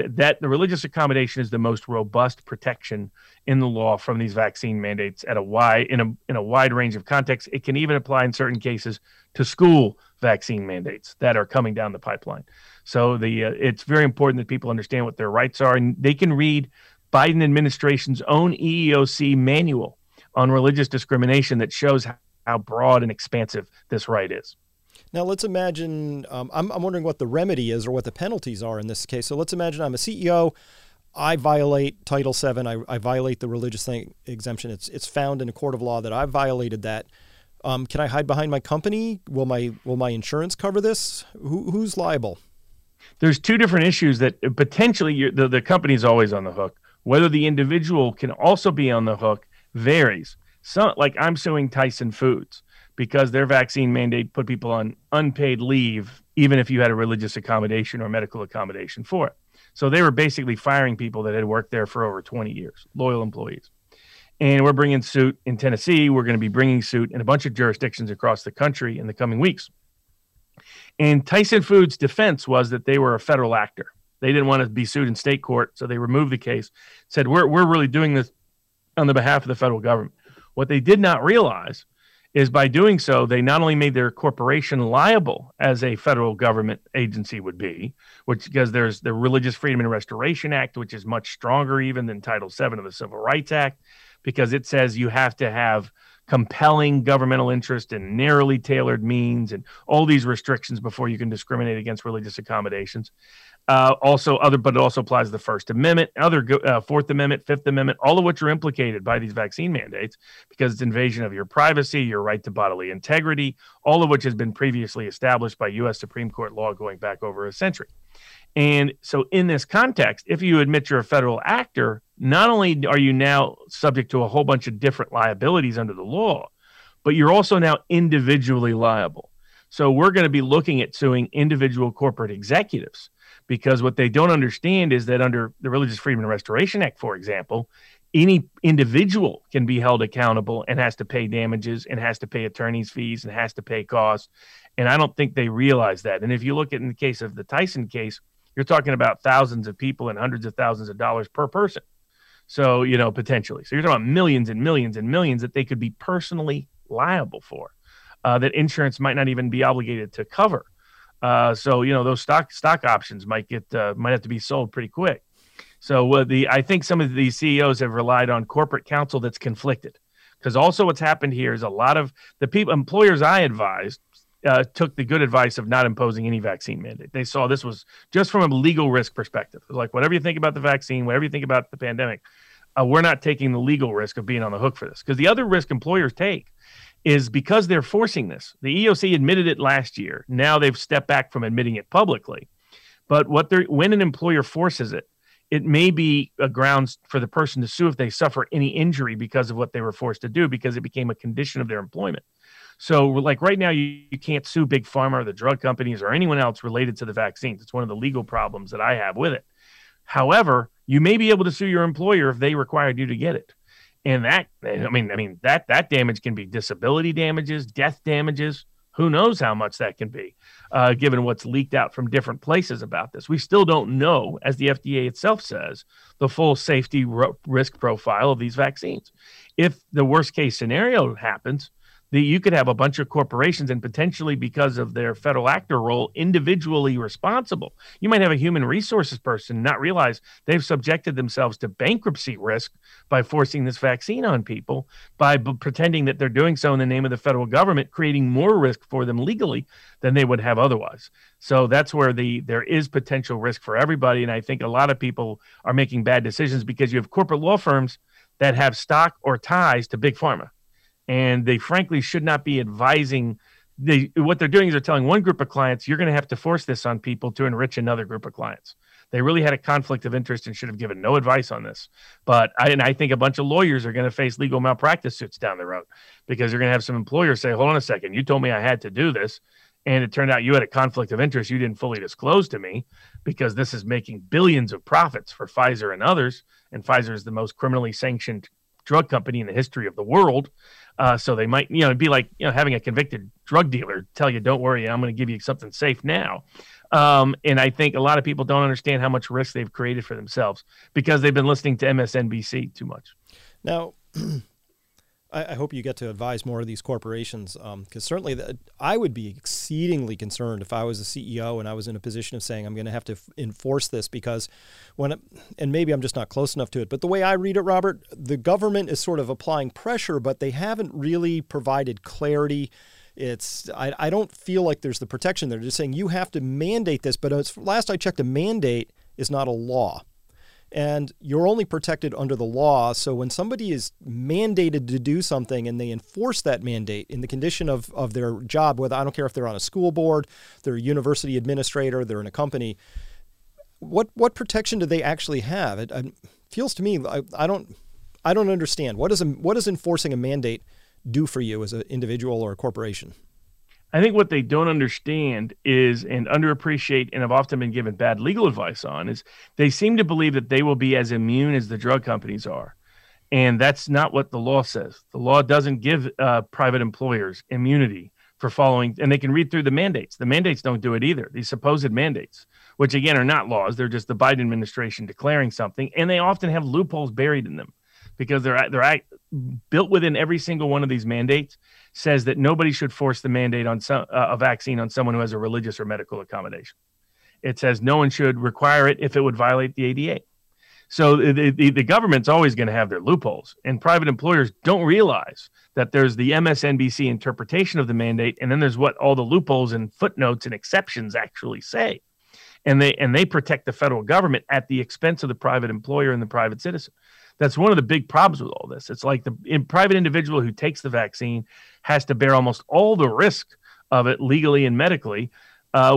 religious accommodation is the most robust protection in the law from these vaccine mandates at in a wide range of contexts. It can even apply in certain cases to school vaccine mandates that are coming down the pipeline. So it's very important that people understand what their rights are, and they can read Biden administration's own EEOC manual on religious discrimination that shows how broad and expansive this right is. Now, let's imagine, I'm wondering what the remedy is or what the penalties are in this case. So let's imagine I'm a CEO. I violate Title VII. I violate the religious exemption. It's found in a court of law that I violated that. Can I hide behind my company? Will my insurance cover this? Who's liable? There's two different issues that potentially the company's always on the hook. Whether the individual can also be on the hook varies. Some, like I'm suing Tyson Foods, because their vaccine mandate put people on unpaid leave, even if you had a religious accommodation or medical accommodation for it. So they were basically firing people that had worked there for over 20 years, loyal employees. And we're bringing suit in Tennessee. We're going to be bringing suit in a bunch of jurisdictions across the country in the coming weeks. And Tyson Foods' defense was that they were a federal actor. They didn't want to be sued in state court, so they removed the case, said, we're really doing this on the behalf of the federal government. What they did not realize is by doing so, they not only made their corporation liable as a federal government agency would be, which because there's the Religious Freedom and Restoration Act, which is much stronger even than Title VII of the Civil Rights Act, because it says you have to have compelling governmental interest and narrowly tailored means and all these restrictions before you can discriminate against religious accommodations. But it also applies to the First Amendment, Fourth Amendment, Fifth Amendment, all of which are implicated by these vaccine mandates because it's invasion of your privacy, your right to bodily integrity, all of which has been previously established by U.S. Supreme Court law going back over a century. And so in this context, if you admit you're a federal actor, not only are you now subject to a whole bunch of different liabilities under the law, but you're also now individually liable. So we're going to be looking at suing individual corporate executives, because what they don't understand is that under the Religious Freedom and Restoration Act, for example, any individual can be held accountable and has to pay damages and has to pay attorney's fees and has to pay costs. And I don't think they realize that. And if you look at in the case of the Tyson case, you're talking about thousands of people and hundreds of thousands of dollars per person. So, you know, potentially. So you're talking about millions and millions and millions that they could be personally liable for, that insurance might not even be obligated to cover. So, you know, those stock options might have to be sold pretty quick. So I think some of these CEOs have relied on corporate counsel that's conflicted, because also what's happened here is a lot of the employers I advised took the good advice of not imposing any vaccine mandate. They saw this was just from a legal risk perspective. It was like, whatever you think about the vaccine, whatever you think about the pandemic, we're not taking the legal risk of being on the hook for this. Because the other risk employers take is because they're forcing this. The EEOC admitted it last year. Now they've stepped back from admitting it publicly. But when an employer forces it, it may be a grounds for the person to sue if they suffer any injury because of what they were forced to do, because it became a condition of their employment. So like right now, you can't sue Big Pharma or the drug companies or anyone else related to the vaccines. It's one of the legal problems that I have with it. However, you may be able to sue your employer if they required you to get it. And that damage can be disability damages, death damages, Who knows how much that can be, given what's leaked out from different places about this. We still don't know, as the FDA itself says, the full safety risk profile of these vaccines. If the worst case scenario happens, that you could have a bunch of corporations and potentially because of their federal actor role, individually responsible. You might have a human resources person not realize they've subjected themselves to bankruptcy risk by forcing this vaccine on people, by pretending that they're doing so in the name of the federal government, creating more risk for them legally than they would have otherwise. So that's where there is potential risk for everybody. And I think a lot of people are making bad decisions because you have corporate law firms that have stock or ties to big pharma. And they frankly should not be advising. What they're doing is they're telling one group of clients, you're going to have to force this on people to enrich another group of clients. They really had a conflict of interest and should have given no advice on this. But I think a bunch of lawyers are going to face legal malpractice suits down the road because you're going to have some employers say, hold on a second, you told me I had to do this. And it turned out you had a conflict of interest you didn't fully disclose to me because this is making billions of profits for Pfizer and others. And Pfizer is the most criminally sanctioned drug company in the history of the world. So they might, it'd be like, having a convicted drug dealer tell you, don't worry, I'm going to give you something safe now. And I think a lot of people don't understand how much risk they've created for themselves because they've been listening to MSNBC too much. Now, I hope you get to advise more of these corporations because certainly I would be exceedingly concerned if I was a CEO and I was in a position of saying I'm going to have to enforce this because and maybe I'm just not close enough to it. But the way I read it, Robert, the government is sort of applying pressure, but they haven't really provided clarity. I don't feel like there's the protection there. They're just saying you have to mandate this. But last I checked, a mandate is not a law. And you're only protected under the law. So when somebody is mandated to do something and they enforce that mandate in the condition of their job, whether I don't care if they're on a school board, they're a university administrator, they're in a company, what protection do they actually have? It feels to me I don't understand. What does enforcing a mandate do for you as an individual or a corporation? I think what they don't understand is and underappreciate and have often been given bad legal advice on is they seem to believe that they will be as immune as the drug companies are. And that's not what the law says. The law doesn't give private employers immunity for following, and they can read through the mandates. The mandates don't do it either. These supposed mandates, which again are not laws. They're just the Biden administration declaring something. And they often have loopholes buried in them because they're built within every single one of these mandates says that nobody should force the mandate on a vaccine on someone who has a religious or medical accommodation. It says no one should require it if it would violate the ADA. So the government's always going to have their loopholes, and private employers don't realize that there's the MSNBC interpretation of the mandate, and then there's what all the loopholes and footnotes and exceptions actually say. And they protect the federal government at the expense of the private employer and the private citizen. That's one of the big problems with all this. It's like the private individual who takes the vaccine has to bear almost all the risk of it legally and medically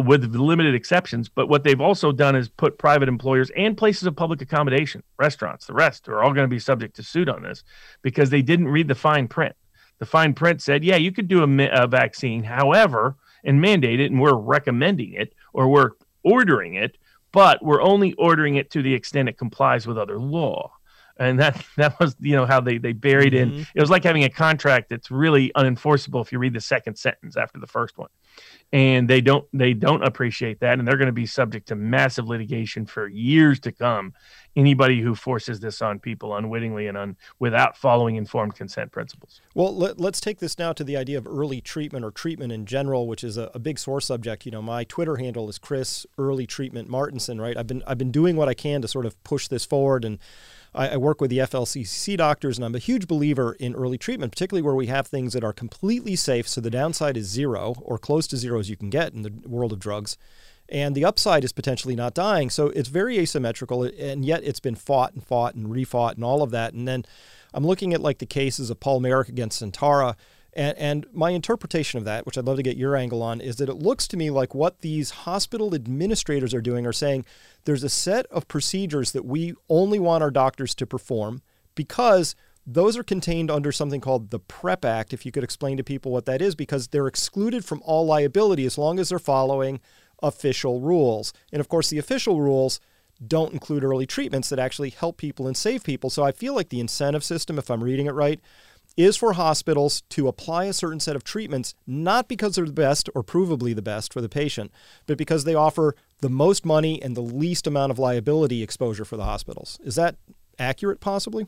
with limited exceptions. But what they've also done is put private employers and places of public accommodation, restaurants, the rest are all going to be subject to suit on this because they didn't read the fine print. The fine print said, yeah, you could do a vaccine, however, and mandate it, and we're recommending it or we're ordering it, but we're only ordering it to the extent it complies with other law. And that was, how they buried in. It was like having a contract that's really unenforceable if you read the second sentence after the first one. And they don't appreciate that. And they're going to be subject to massive litigation for years to come. Anybody who forces this on people unwittingly and without following informed consent principles. Well, let's take this now to the idea of early treatment or treatment in general, which is a big sore subject. My Twitter handle is Chris Early Treatment Martenson, right? I've been doing what I can to sort of push this forward, and I work with the FLCC doctors, and I'm a huge believer in early treatment, particularly where we have things that are completely safe. So the downside is zero or close to zero as you can get in the world of drugs. And the upside is potentially not dying. So it's very asymmetrical, and yet it's been fought and refought and all of that. And then I'm looking at the cases of Paul Merrick against Centara. And my interpretation of that, which I'd love to get your angle on, is that it looks to me like what these hospital administrators are doing are saying there's a set of procedures that we only want our doctors to perform because those are contained under something called the PREP Act, if you could explain to people what that is, because they're excluded from all liability as long as they're following official rules. And, of course, the official rules don't include early treatments that actually help people and save people. So I feel like the incentive system, if I'm reading it right, is for hospitals to apply a certain set of treatments, not because they're the best or provably the best for the patient, but because they offer the most money and the least amount of liability exposure for the hospitals. Is that accurate, possibly?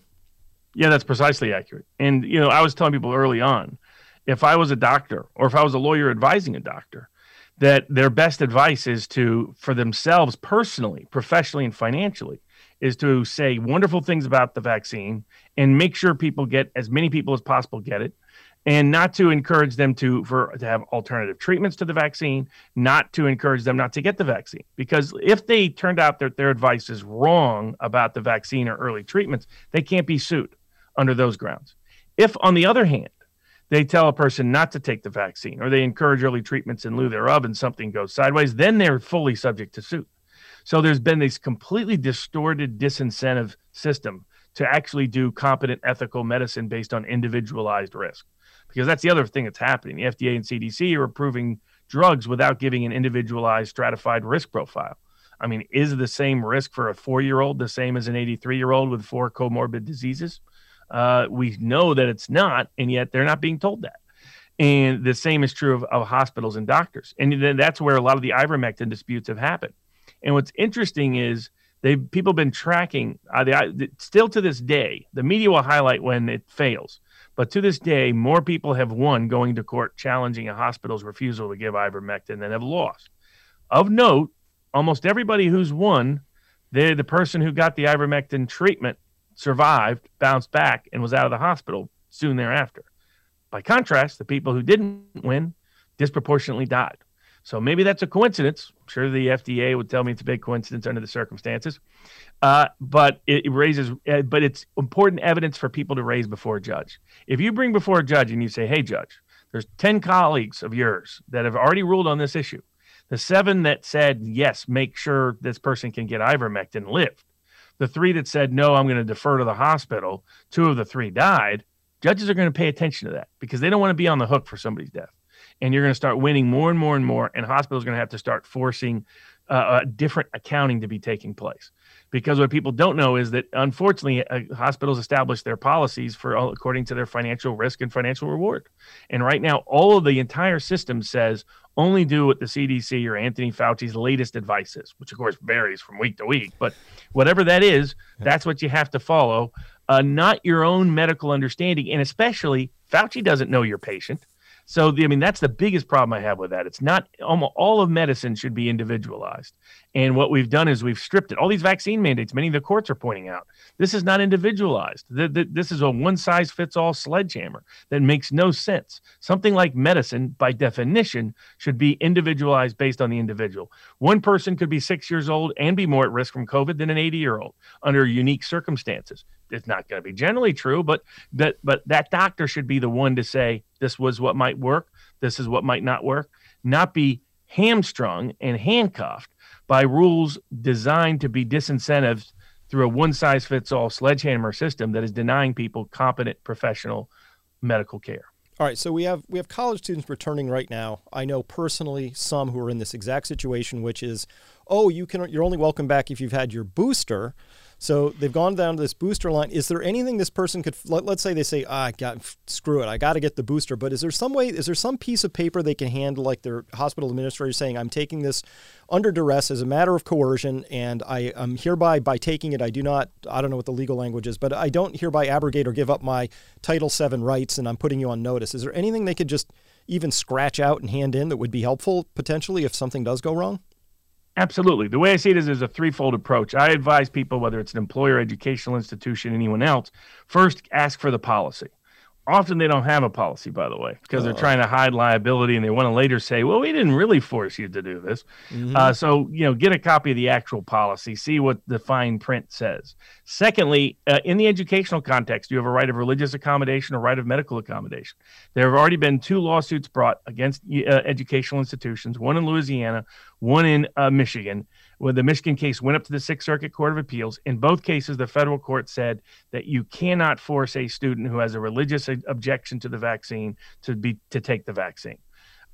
Yeah, that's precisely accurate. And, you know, I was telling people early on, if I was a doctor or if I was a lawyer advising a doctor, that their best advice is to, for themselves personally, professionally, and financially, is to say wonderful things about the vaccine and make sure people get, as many people as possible get it, and not to encourage them to have alternative treatments to the vaccine, not to encourage them not to get the vaccine. Because if they turned out that their advice is wrong about the vaccine or early treatments, they can't be sued under those grounds. If, on the other hand, they tell a person not to take the vaccine or they encourage early treatments in lieu thereof and something goes sideways, then they're fully subject to suit. So there's been this completely distorted disincentive system to actually do competent ethical medicine based on individualized risk. Because that's the other thing that's happening. The FDA and CDC are approving drugs without giving an individualized stratified risk profile. I mean, is the same risk for a 4-year-old the same as an 83-year-old with 4 comorbid diseases? We know that it's not, and yet they're not being told that. And the same is true of hospitals and doctors. And then that's where a lot of the ivermectin disputes have happened. And what's interesting is people have been tracking, still to this day, the media will highlight when it fails. But to this day, more people have won going to court challenging a hospital's refusal to give ivermectin than have lost. Of note, almost everybody who's won, the person who got the ivermectin treatment survived, bounced back, and was out of the hospital soon thereafter. By contrast, the people who didn't win disproportionately died. So maybe that's a coincidence. I'm sure the FDA would tell me it's a big coincidence under the circumstances. But but it's important evidence for people to raise before a judge. If you bring before a judge and you say, hey, judge, there's 10 colleagues of yours that have already ruled on this issue. The 7 that said, yes, make sure this person can get ivermectin lived. The 3 that said, no, I'm going to defer to the hospital. 2 of the 3 died. Judges are going to pay attention to that because they don't want to be on the hook for somebody's death. And you're going to start winning more and more and more. And hospitals are going to have to start forcing different accounting to be taking place. Because what people don't know is that, unfortunately, hospitals establish their policies according to their financial risk and financial reward. And right now, all of the entire system says only do what the CDC or Anthony Fauci's latest advice is, which, of course, varies from week to week. But whatever that is, that's what you have to follow, not your own medical understanding. And especially, Fauci doesn't know your patient. So, that's the biggest problem I have with that. It's not almost all of medicine should be individualized. And what we've done is we've stripped it. All these vaccine mandates, many of the courts are pointing out, this is not individualized. This is a one-size-fits-all sledgehammer that makes no sense. Something like medicine, by definition, should be individualized based on the individual. One person could be 6 years old and be more at risk from COVID than an 80-year-old under unique circumstances. It's not going to be generally true, but that doctor should be the one to say, this was what might work, this is what might not work, not be hamstrung and handcuffed by rules designed to be disincentives through a one-size-fits-all sledgehammer system that is denying people competent professional medical care. All right, so we have college students returning right now. I know personally some who are in this exact situation, which is, you're only welcome back if you've had your booster. So they've gone down to this booster line. Is there anything this person could, let's say they say, screw it, I got to get the booster. But is there some piece of paper they can handle, like their hospital administrator saying, I'm taking this under duress as a matter of coercion, and I am hereby, by taking it, I don't know what the legal language is, but I don't hereby abrogate or give up my Title VII rights, and I'm putting you on notice. Is there anything they could just even scratch out and hand in that would be helpful, potentially, if something does go wrong? Absolutely. The way I see it is there's a threefold approach. I advise people, whether it's an employer, educational institution, anyone else, first ask for the policy. Often they don't have a policy, by the way, because they're trying to hide liability and they want to later say, well, we didn't really force you to do this. Mm-hmm. So get a copy of the actual policy, see what the fine print says. Secondly, in the educational context, you have a right of religious accommodation or right of medical accommodation. There have already been 2 lawsuits brought against educational institutions, one in Louisiana, one in Michigan, where the Michigan case went up to the Sixth Circuit Court of Appeals. In both cases, the federal court said that you cannot force a student who has a religious objection to the vaccine to take the vaccine.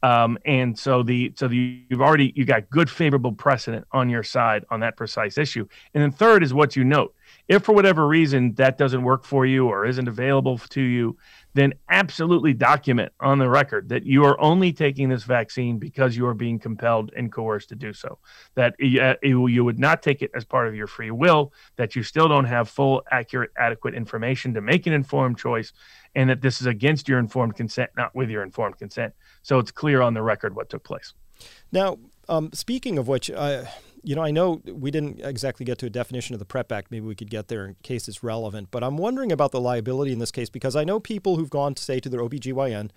And so you've already got good favorable precedent on your side on that precise issue. And then third is what you note. If for whatever reason that doesn't work for you or isn't available to you, then absolutely document on the record that you are only taking this vaccine because you are being compelled and coerced to do so, that you would not take it as part of your free will, that you still don't have full, accurate, adequate information to make an informed choice, and that this is against your informed consent, not with your informed consent. So it's clear on the record what took place. Now, speaking of which, I know we didn't exactly get to a definition of the PREP Act. Maybe we could get there in case it's relevant. But I'm wondering about the liability in this case, because I know people who've gone to, say, to their OBGYN,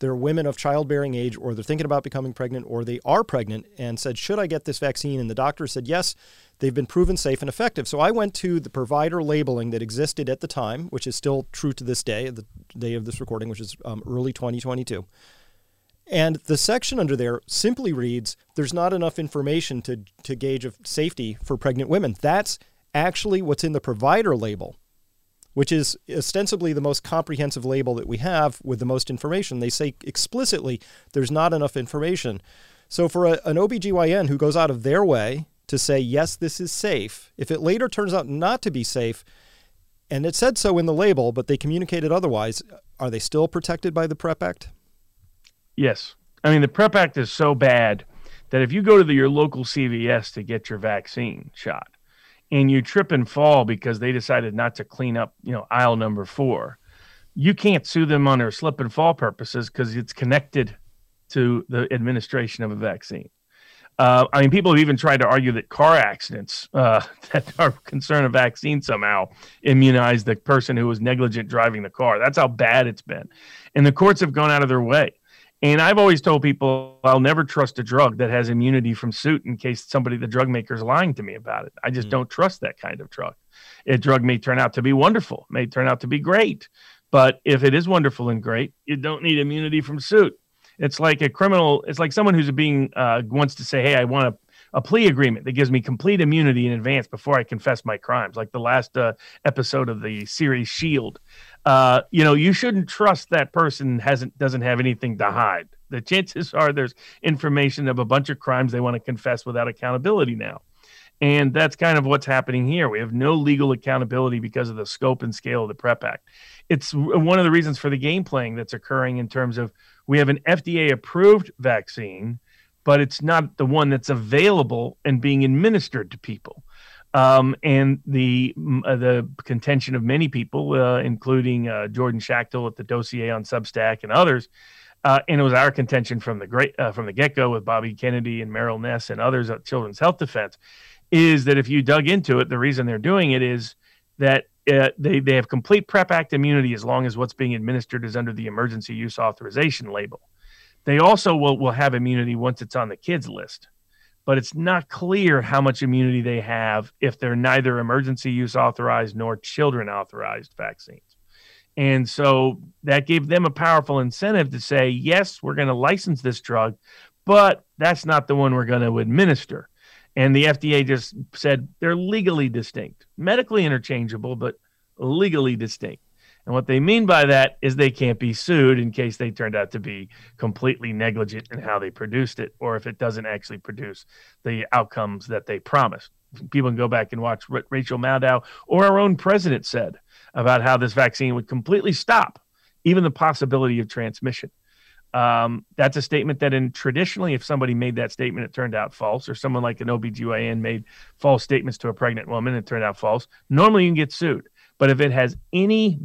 they're women of childbearing age, or they're thinking about becoming pregnant, or they are pregnant, and said, should I get this vaccine? And the doctor said, yes, they've been proven safe and effective. So I went to the provider labeling that existed at the time, which is still true to this day, the day of this recording, which is early 2022. And the section under there simply reads, there's not enough information to gauge of safety for pregnant women. That's actually what's in the provider label, which is ostensibly the most comprehensive label that we have with the most information. They say explicitly, there's not enough information. So for an OBGYN who goes out of their way to say, yes, this is safe, if it later turns out not to be safe, and it said so in the label, but they communicated otherwise, are they still protected by the PrEP Act? Yes. I mean, the PrEP Act is so bad that if you go to your local CVS to get your vaccine shot and you trip and fall because they decided not to clean up, aisle number 4, you can't sue them on their slip and fall purposes because it's connected to the administration of a vaccine. I mean, people have even tried to argue that car accidents that are concerned a vaccine somehow immunize the person who was negligent driving the car. That's how bad it's been. And the courts have gone out of their way. And I've always told people I'll never trust a drug that has immunity from suit in case the drug maker is lying to me about it. I just don't trust that kind of drug. A drug may turn out to be wonderful, may turn out to be great. But if it is wonderful and great, you don't need immunity from suit. It's like a criminal. It's like someone who's wants to say, hey, I want a plea agreement that gives me complete immunity in advance before I confess my crimes, like the last episode of the series Shield. You shouldn't trust that person doesn't have anything to hide. The chances are there's information of a bunch of crimes they want to confess without accountability now. And that's kind of what's happening here. We have no legal accountability because of the scope and scale of the PrEP Act. It's one of the reasons for the game playing that's occurring in terms of we have an FDA-approved vaccine, but it's not the one that's available and being administered to people. And the contention of many people, including Jordan Schachtel at the Dossier on Substack and others, and it was our contention from the get-go with Bobby Kennedy and Merrill Ness and others at Children's Health Defense, is that if you dug into it, the reason they're doing it is that they have complete PrEP Act immunity as long as what's being administered is under the emergency use authorization label. They also will have immunity once it's on the kids list. But it's not clear how much immunity they have if they're neither emergency use authorized nor children authorized vaccines. And so that gave them a powerful incentive to say, yes, we're going to license this drug, but that's not the one we're going to administer. And the FDA just said they're legally distinct, medically interchangeable, but legally distinct. And what they mean by that is they can't be sued in case they turned out to be completely negligent in how they produced it, or if it doesn't actually produce the outcomes that they promised. People can go back and watch what Rachel Maddow or our own president said about how this vaccine would completely stop even the possibility of transmission. That's a statement that traditionally, if somebody made that statement, it turned out false, or someone like an OBGYN made false statements to a pregnant woman, it turned out false. Normally you can get sued. But if it has any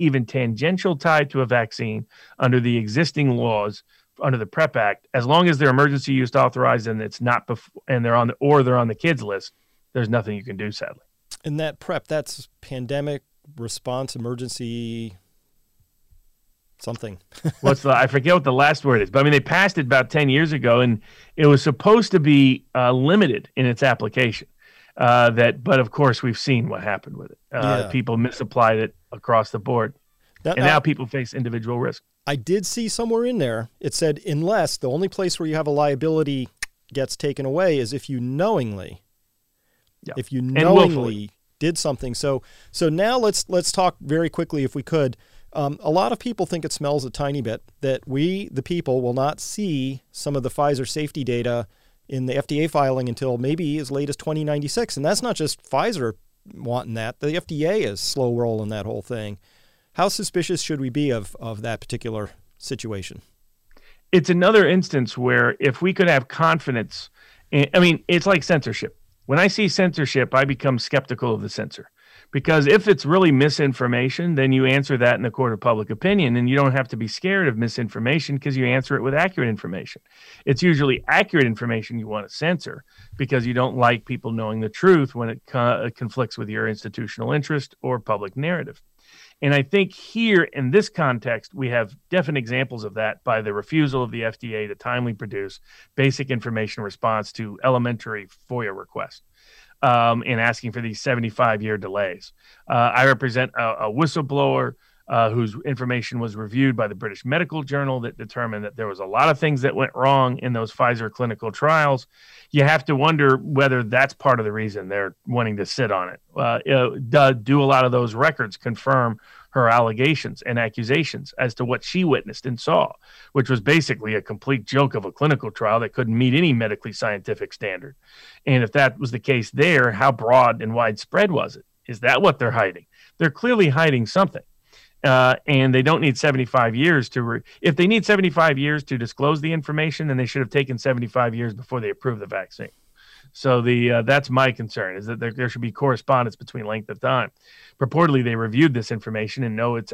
even tangential tie to a vaccine under the existing laws, under the PrEP Act, as long as they're emergency use authorized and it's not and they're on the kids list, there's nothing you can do, sadly. And that PrEP, that's pandemic response emergency something. I forget what the last word is, but I mean they passed it about 10 years ago, and it was supposed to be limited in its application. But of course, we've seen what happened with it. People misapplied it across the board, and now people face individual risk. I did see somewhere in there, it said, unless the only place where you have a liability gets taken away is if you knowingly did something. So now let's talk very quickly, if we could, A lot of people think it smells a tiny bit, that we, the people, will not see some of the Pfizer safety data in the FDA filing until maybe as late as 2096. And that's not just Pfizer wanting that. The FDA is slow rolling that whole thing. How suspicious should we be of that particular situation? It's another instance where if we could have confidence, I mean, it's like censorship. When I see censorship, I become skeptical of the censor. Because if it's really misinformation, then you answer that in the court of public opinion, and you don't have to be scared of misinformation because you answer it with accurate information. It's usually accurate information you want to censor because you don't like people knowing the truth when it conflicts with your institutional interest or public narrative. And I think here in this context, we have definite examples of that by the refusal of the FDA to timely produce basic information response to elementary FOIA requests. And asking for these 75-year delays. I represent a whistleblower whose information was reviewed by the British Medical Journal that determined that there was a lot of things that went wrong in those Pfizer clinical trials. You have to wonder whether that's part of the reason they're wanting to sit on it. Do a lot of those records confirm her allegations and accusations as to what she witnessed and saw, which was basically a complete joke of a clinical trial that couldn't meet any medically scientific standard. And if that was the case there, how broad and widespread was it? Is that what they're hiding? They're clearly hiding something. And they don't need 75 years to, if they need 75 years to disclose the information, then they should have taken 75 years before they approved the vaccine. So that's my concern, is that there should be correspondence between length of time. Purportedly, they reviewed this information and know it's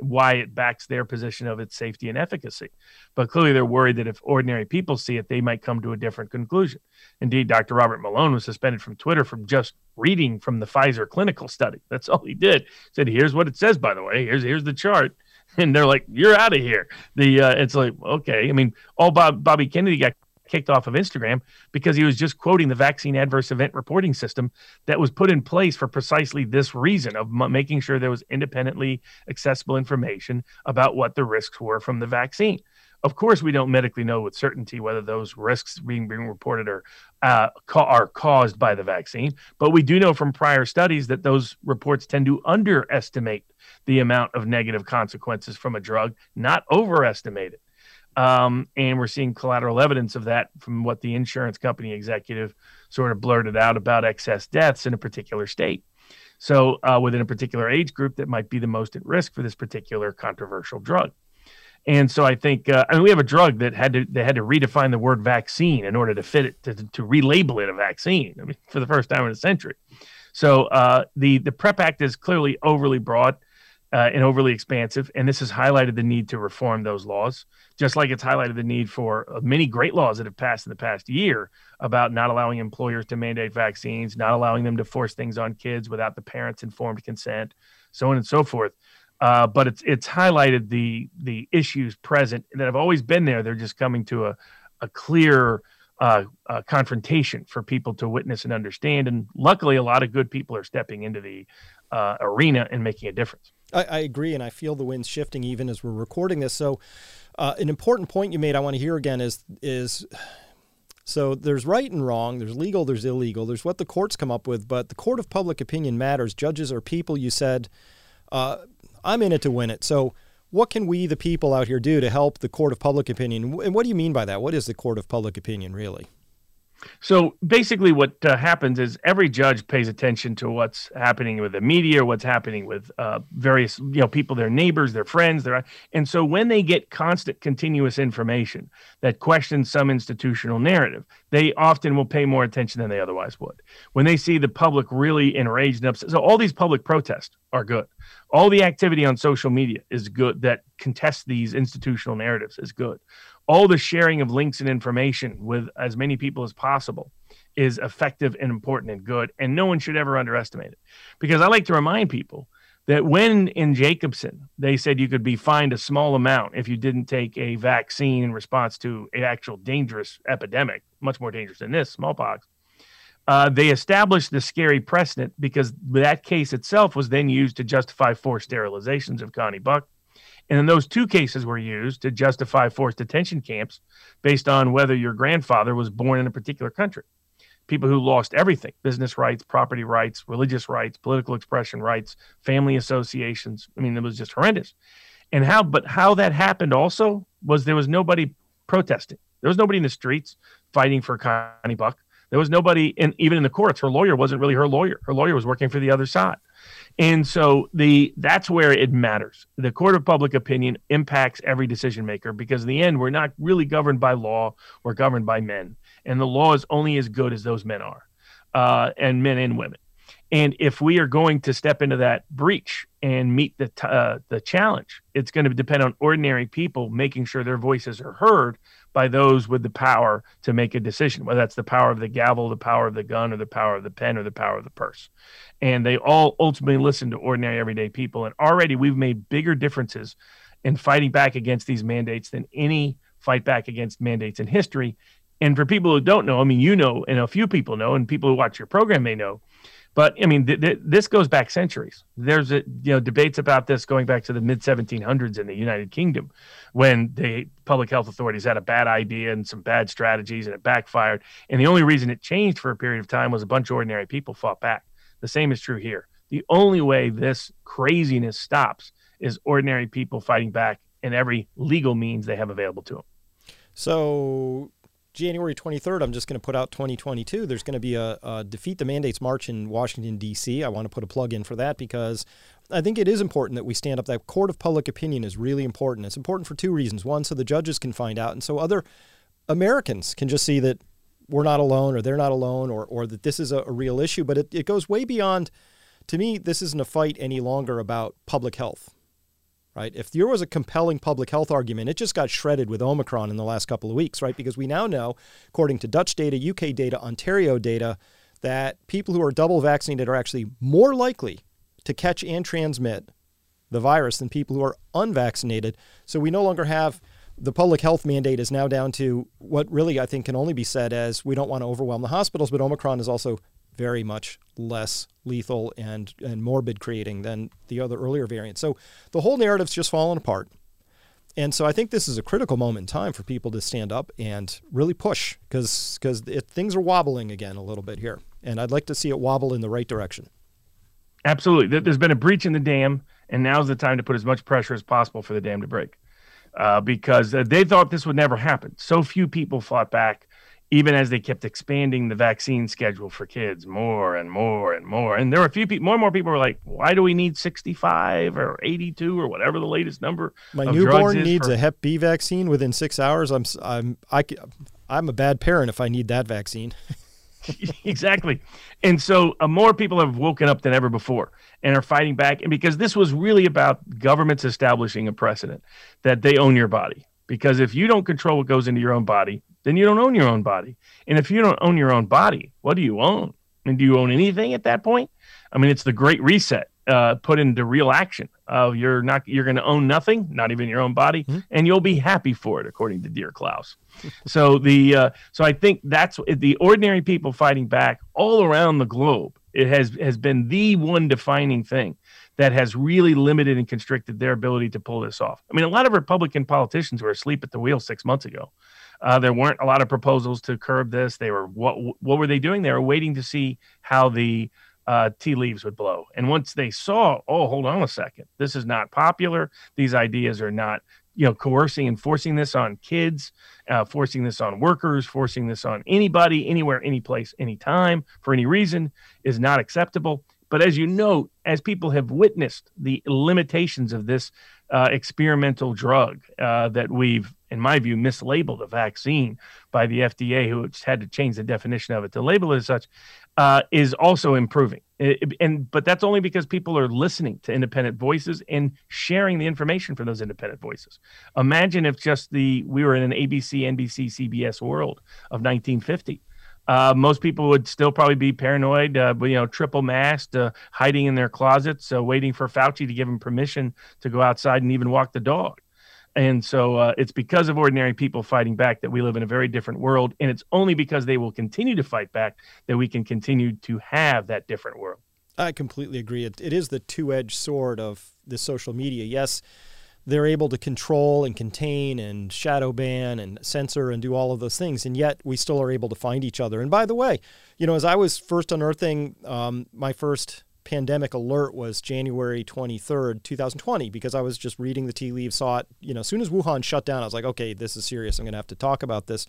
why it backs their position of its safety and efficacy. But clearly, they're worried that if ordinary people see it, they might come to a different conclusion. Indeed, Dr. Robert Malone was suspended from Twitter from just reading from the Pfizer clinical study. That's all he did. He said, here's what it says, by the way. Here's the chart. And they're like, you're out of here. It's like, okay. I mean, Bobby Kennedy got kicked off of Instagram because he was just quoting the vaccine adverse event reporting system that was put in place for precisely this reason of making sure there was independently accessible information about what the risks were from the vaccine. Of course, we don't medically know with certainty whether those risks being reported are caused by the vaccine, but we do know from prior studies that those reports tend to underestimate the amount of negative consequences from a drug, not overestimate it. And we're seeing collateral evidence of that from what the insurance company executive sort of blurted out about excess deaths in a particular state. So within a particular age group that might be the most at risk for this particular controversial drug. And so I think we have a drug that had to redefine the word vaccine in order to fit it, to relabel it a vaccine, I mean, for the first time in a century. So the PrEP Act is clearly overly broad. And overly expansive, and this has highlighted the need to reform those laws, just like it's highlighted the need for many great laws that have passed in the past year about not allowing employers to mandate vaccines, not allowing them to force things on kids without the parents' informed consent, so on and so forth. But it's highlighted the issues present that have always been there. They're just coming to a clear confrontation for people to witness and understand. And luckily, a lot of good people are stepping into the arena and making a difference. I agree, and I feel the winds shifting even as we're recording this. So an important point you made I want to hear again is so there's right and wrong, there's legal, there's illegal, there's what the courts come up with, but the court of public opinion matters. Judges are people. You said, I'm in it to win it. So what can we, the people out here, do to help the court of public opinion? And what do you mean by that? What is the court of public opinion, really? So basically what happens is every judge pays attention to what's happening with the media, what's happening with various people, their neighbors, their friends. And so when they get constant, continuous information that questions some institutional narrative, they often will pay more attention than they otherwise would. When they see the public really enraged and upset, so all these public protests are good. All the activity on social media is good that contests these institutional narratives is good. All the sharing of links and information with as many people as possible is effective and important and good, and no one should ever underestimate it. Because I like to remind people that when in Jacobson, they said you could be fined a small amount if you didn't take a vaccine in response to an actual dangerous epidemic, much more dangerous than this, smallpox, they established the scary precedent because that case itself was then used to justify forced sterilizations of Connie Buck. And then those two cases were used to justify forced detention camps based on whether your grandfather was born in a particular country. people who lost everything, business rights, property rights, religious rights, political expression rights, family associations. I mean, it was just horrendous. And how that happened also was there was nobody protesting. There was nobody in the streets fighting for Connie Buck. There was nobody, even in the courts. Her lawyer wasn't really her lawyer. Her lawyer was working for the other side. And so that's where it matters. The court of public opinion impacts every decision maker, because in the end, we're not really governed by law. We're governed by men. And the law is only as good as those men are, and men and women. And if we are going to step into that breach and meet the challenge, it's going to depend on ordinary people making sure their voices are heard by those with the power to make a decision, whether that's the power of the gavel, the power of the gun, or the power of the pen, or the power of the purse. And they all ultimately listen to ordinary, everyday people. And already we've made bigger differences in fighting back against these mandates than any fight back against mandates in history. And for people who don't know, I mean, you know, and a few people know, and people who watch your program may know, but I mean, this goes back centuries. There's debates about this going back to the mid-1700s in the United Kingdom, when the public health authorities had a bad idea and some bad strategies, and it backfired. And the only reason it changed for a period of time was a bunch of ordinary people fought back. The same is true here. The only way this craziness stops is ordinary people fighting back in every legal means they have available to them. So January 23rd, I'm just going to put out 2022. There's going to be a Defeat the Mandates March in Washington, D.C. I want to put a plug in for that, because I think it is important that we stand up. That court of public opinion is really important. It's important for two reasons. One, so the judges can find out, and so other Americans can just see that we're not alone, or they're not alone, or that this is a real issue. But it goes way beyond. To me, this isn't a fight any longer about public health. Right? If there was a compelling public health argument, it just got shredded with Omicron in the last couple of weeks, right? Because we now know, according to Dutch data, UK data, Ontario data, that people who are double vaccinated are actually more likely to catch and transmit the virus than people who are unvaccinated. So we no longer have the public health mandate is now down to what really I think can only be said as we don't want to overwhelm the hospitals, but Omicron is also very much less lethal and morbid creating than the other earlier variants. So the whole narrative's just fallen apart. And so I think this is a critical moment in time for people to stand up and really push, because things are wobbling again a little bit here. And I'd like to see it wobble in the right direction. Absolutely. There's been a breach in the dam, and now's the time to put as much pressure as possible for the dam to break, because they thought this would never happen. So few people fought back, even as they kept expanding the vaccine schedule for kids more and more and more. And there were a few people, more and more people were like, why do we need 65 or 82 or whatever the latest number? My newborn needs a Hep B vaccine within 6 hours. I'm a bad parent if I need that vaccine. Exactly. And so more people have woken up than ever before and are fighting back. And because this was really about governments establishing a precedent that they own your body. Because if you don't control what goes into your own body, then you don't own your own body. And if you don't own your own body, what do you own? I mean, do you own anything at that point? I mean, it's the Great Reset put into real action. You're going to own nothing, not even your own body, and you'll be happy for it, according to Dear Klaus. So I think that's the ordinary people fighting back all around the globe. It has been the one defining thing that has really limited and constricted their ability to pull this off. I mean, a lot of Republican politicians were asleep at the wheel 6 months ago. There weren't a lot of proposals to curb this. They were what were they doing? They were waiting to see how the tea leaves would blow. And once they saw, oh, hold on a second, this is not popular. These ideas are not, coercing and forcing this on kids, forcing this on workers, forcing this on anybody, anywhere, any place, any time, for any reason is not acceptable. But as you know, as people have witnessed the limitations of this experimental drug that we've, in my view, mislabeled a vaccine by the FDA, who had to change the definition of it to label it as such, is also improving. But that's only because people are listening to independent voices and sharing the information from those independent voices. Imagine if we were in an ABC, NBC, CBS world of 1950. Most people would still probably be paranoid, triple masked, hiding in their closets, waiting for Fauci to give them permission to go outside and even walk the dog. And so it's because of ordinary people fighting back that we live in a very different world. And it's only because they will continue to fight back that we can continue to have that different world. I completely agree. It is the two-edged sword of the social media. Yes, they're able to control and contain and shadow ban and censor and do all of those things. And yet we still are able to find each other. And by the way, you know, as I was first unearthing, my first pandemic alert was January 23rd, 2020, because I was just reading the tea leaves, saw it, you know, as soon as Wuhan shut down, I was like, okay, this is serious. I'm going to have to talk about this.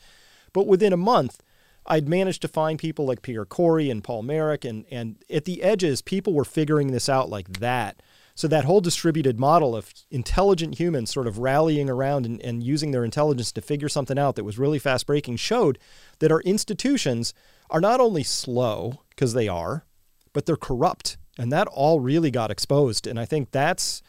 But within a month, I'd managed to find people like Pierre Corey and Paul Merrick, and at the edges, people were figuring this out like that. So that whole distributed model of intelligent humans sort of rallying around and using their intelligence to figure something out that was really fast-breaking showed that our institutions are not only slow, because they are, but they're corrupt. And that all really got exposed. And I think that's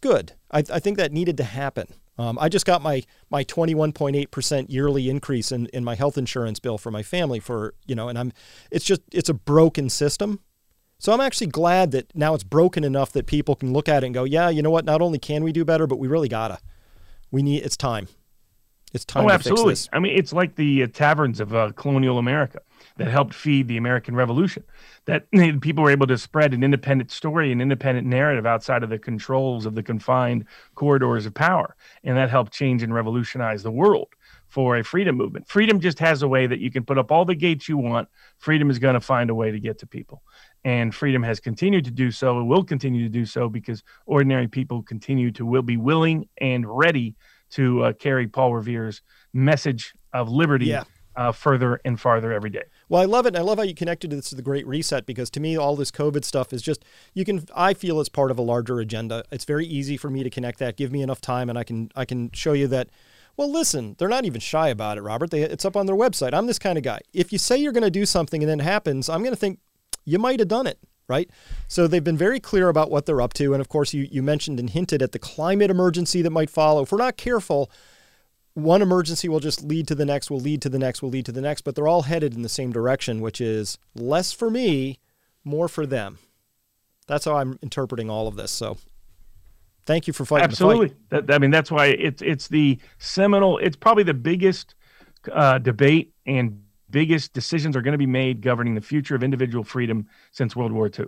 good. I think that needed to happen. I just got my 21.8% yearly increase in my health insurance bill for my family for, you know, and it's a broken system. So I'm actually glad that now it's broken enough that people can look at it and go, yeah, you know what? Not only can we do better, but we really gotta. It's time. It's time to fix this. I mean, it's like the taverns of colonial America that helped feed the American Revolution, that people were able to spread an independent story, an independent narrative outside of the controls of the confined corridors of power. And that helped change and revolutionize the world for a freedom movement. Freedom just has a way that you can put up all the gates you want. Freedom is going to find a way to get to people. And freedom has continued to do so. It will continue to do so because ordinary people continue to be willing and ready to carry Paul Revere's message of liberty further and farther every day. Well, I love it. And I love how you connected this to the Great Reset, because to me, all this COVID stuff is just, I feel it's part of a larger agenda. It's very easy for me to connect that. Give me enough time and I can show you that. Well, listen, they're not even shy about it, Robert. It's up on their website. I'm this kind of guy. If you say you're going to do something and then it happens, I'm going to think you might have done it, right? So they've been very clear about what they're up to. And of course, you mentioned and hinted at the climate emergency that might follow. If we're not careful, one emergency will just lead to the next, will lead to the next, will lead to the next, but they're all headed in the same direction, which is less for me, more for them. That's how I'm interpreting all of this. So thank you for fighting. Absolutely. The fight. I mean, that's why it's the seminal, it's probably the biggest debate and biggest decisions are going to be made governing the future of individual freedom since World War II.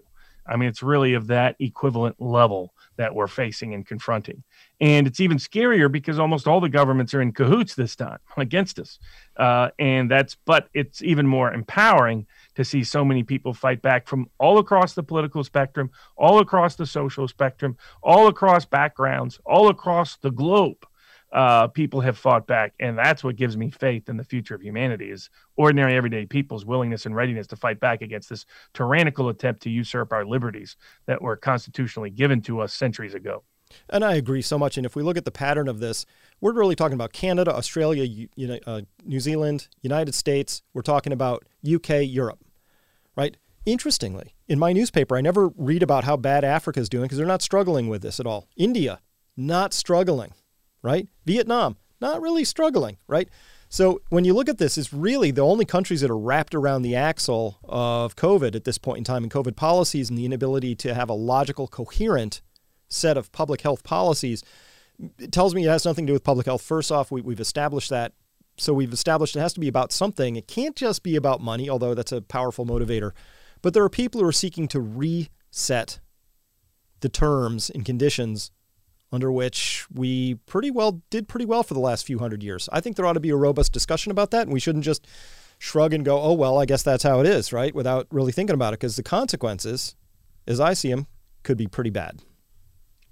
I mean, it's really of that equivalent level that we're facing and confronting. And it's even scarier because almost all the governments are in cahoots this time against us. But it's even more empowering to see so many people fight back from all across the political spectrum, all across the social spectrum, all across backgrounds, all across the globe. People have fought back, and that's what gives me faith in the future of humanity is ordinary everyday people's willingness and readiness to fight back against this tyrannical attempt to usurp our liberties that were constitutionally given to us centuries ago. And I agree so much. And if we look at the pattern of this, we're really talking about Canada, Australia, New Zealand, United States. We're talking about UK, Europe, right? Interestingly, in my newspaper, I never read about how bad Africa is doing because they're not struggling with this at all. India, not struggling. Right? Vietnam, not really struggling, right? So when you look at this, it's really the only countries that are wrapped around the axle of COVID at this point in time and COVID policies and the inability to have a logical, coherent set of public health policies. It tells me it has nothing to do with public health. First off, we've established that. So we've established it has to be about something. It can't just be about money, although that's a powerful motivator. But there are people who are seeking to reset the terms and conditions under which we did pretty well for the last few hundred years. I think there ought to be a robust discussion about that, and we shouldn't just shrug and go, oh, well, I guess that's how it is, right, without really thinking about it, because the consequences, as I see them, could be pretty bad.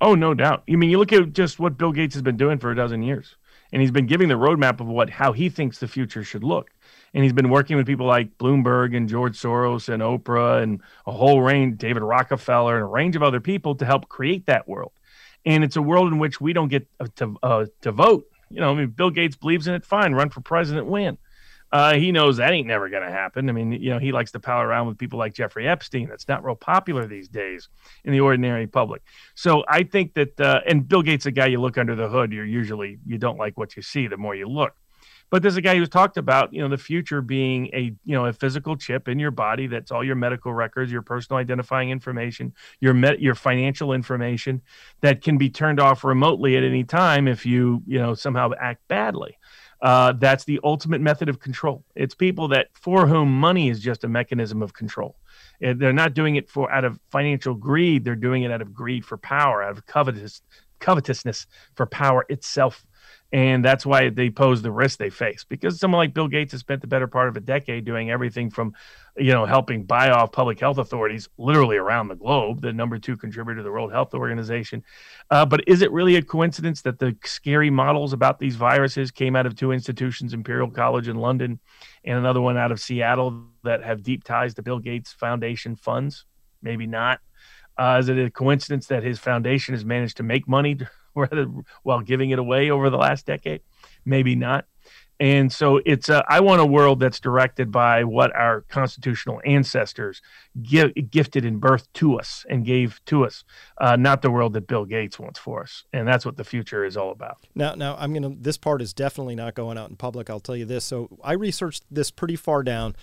Oh, no doubt. I mean, you look at just what Bill Gates has been doing for a dozen years, and he's been giving the roadmap of how he thinks the future should look. And he's been working with people like Bloomberg and George Soros and Oprah and a whole range, David Rockefeller and a range of other people to help create that world. And it's a world in which we don't get to vote. You know, I mean, Bill Gates believes in it. Fine, run for president, win. He knows that ain't never going to happen. I mean, you know, he likes to pal around with people like Jeffrey Epstein. That's not real popular these days in the ordinary public. So I think that, and Bill Gates, a guy you look under the hood, you don't like what you see the more you look. But there's a guy who's talked about, you know, the future being a physical chip in your body. That's all your medical records, your personal identifying information, your financial information that can be turned off remotely at any time if you somehow act badly. That's the ultimate method of control. It's people for whom money is just a mechanism of control. They're not doing it out of financial greed. They're doing it out of greed for power, out of covetous covetousness for power itself. And that's why they pose the risk they face, because someone like Bill Gates has spent the better part of a decade doing everything from, you know, helping buy off public health authorities literally around the globe, the #2 contributor to the World Health Organization. But is it really a coincidence that the scary models about these viruses came out of two institutions, Imperial College in London and another one out of Seattle, that have deep ties to Bill Gates Foundation funds? Maybe not. Is it a coincidence that his foundation has managed to make money while giving it away over the last decade? Maybe not. And so it's I want a world that's directed by what our constitutional ancestors gifted in birth to us and gave to us, not the world that Bill Gates wants for us. And that's what the future is all about. Now I'm gonna. This part is definitely not going out in public. I'll tell you this. So I researched this pretty far down,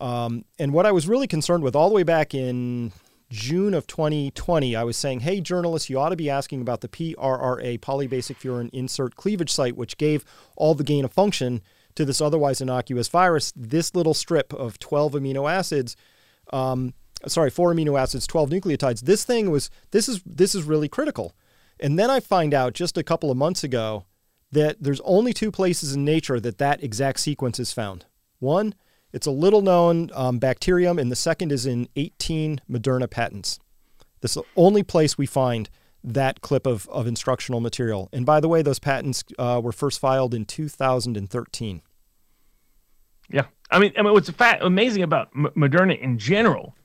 and what I was really concerned with all the way back in June of 2020, I was saying, hey, journalists, you ought to be asking about the PRRA, polybasic furin insert cleavage site, which gave all the gain of function to this otherwise innocuous virus. This little strip of 4 amino acids, 12 nucleotides. This is really critical. And then I find out just a couple of months ago that there's only two places in nature that exact sequence is found. One, it's a little-known bacterium, and the second is in 18 Moderna patents. This is the only place we find that clip of instructional material. And by the way, those patents were first filed in 2013. Yeah. I mean, what's amazing about Moderna in general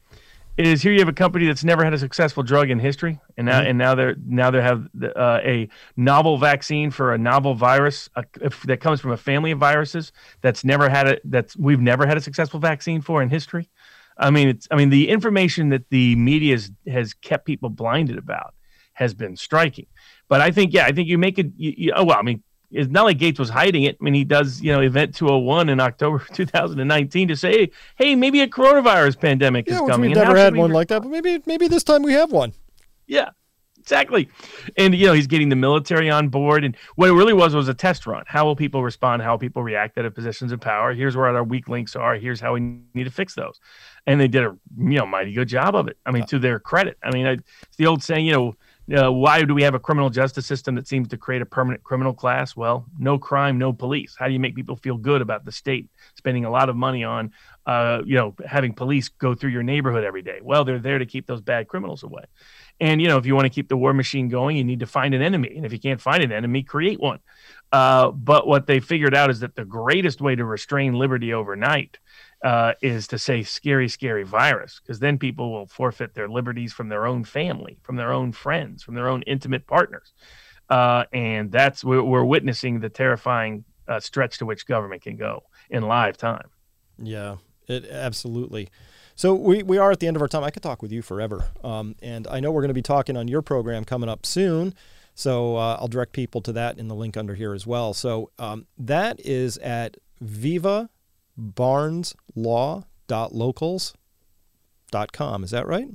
is here you have a company that's never had a successful drug in history, and now they have a novel vaccine for a novel virus that comes from a family of viruses we've never had a successful vaccine for in history. I mean the information that the media has kept people blinded about has been striking. But I think you make it. I mean, it's not like Gates was hiding it. I mean, he does, Event 201 in October 2019 to say, hey, maybe a coronavirus pandemic is coming. We've never had one like that, but maybe this time we have one. Yeah, exactly. And, he's getting the military on board. And what it really was a test run. How will people respond? How will people react out of positions of power? Here's where our weak links are. Here's how we need to fix those. And they did a mighty good job of it. I mean, to their credit. I mean, it's the old saying, why do we have a criminal justice system that seems to create a permanent criminal class? Well, no crime, no police. How do you make people feel good about the state spending a lot of money on, having police go through your neighborhood every day? Well, they're there to keep those bad criminals away. And, if you want to keep the war machine going, you need to find an enemy. And if you can't find an enemy, create one. But what they figured out is that the greatest way to restrain liberty overnight is to say scary, scary virus, because then people will forfeit their liberties from their own family, from their own friends, from their own intimate partners. And that's where we're witnessing the terrifying stretch to which government can go in live time. Yeah, absolutely. So we are at the end of our time. I could talk with you forever. And I know we're going to be talking on your program coming up soon. So I'll direct people to that in the link under here as well. So that is at vivabarneslaw.locals.com. Is that right?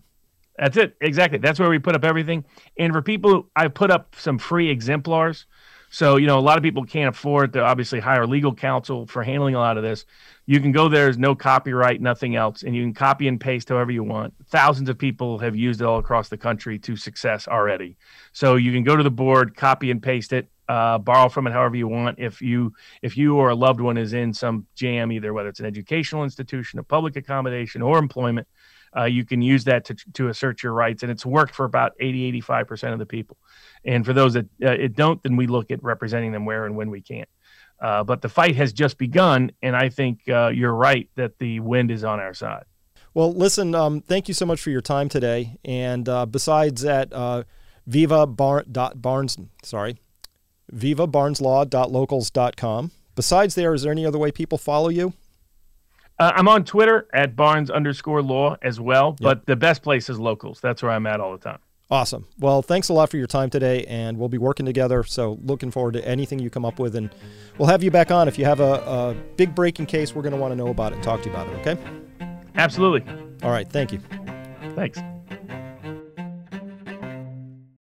That's it. Exactly. That's where we put up everything. And for people, I put up some free exemplars. So, a lot of people can't afford to obviously hire legal counsel for handling a lot of this. You can go there. There's no copyright, nothing else. And you can copy and paste however you want. Thousands of people have used it all across the country to success already. So you can go to the board, copy and paste it, borrow from it however you want. If you or a loved one is in some jam, either whether it's an educational institution, a public accommodation, or employment, you can use that to assert your rights. And it's worked for about 80, 85% of the people. And for those that it don't, then we look at representing them where and when we can. But the fight has just begun. And I think you're right that the wind is on our side. Well, listen, thank you so much for your time today. And besides that, vivabarneslaw.locals.com. Besides there, is there any other way people follow you? I'm on Twitter at @Barnes_law as well, but the best place is Locals. That's where I'm at all the time. Awesome. Well, thanks a lot for your time today, and we'll be working together. So looking forward to anything you come up with, and we'll have you back on. If you have a big breaking case, we're going to want to know about it, talk to you about it, okay? Absolutely. All right. Thank you. Thanks.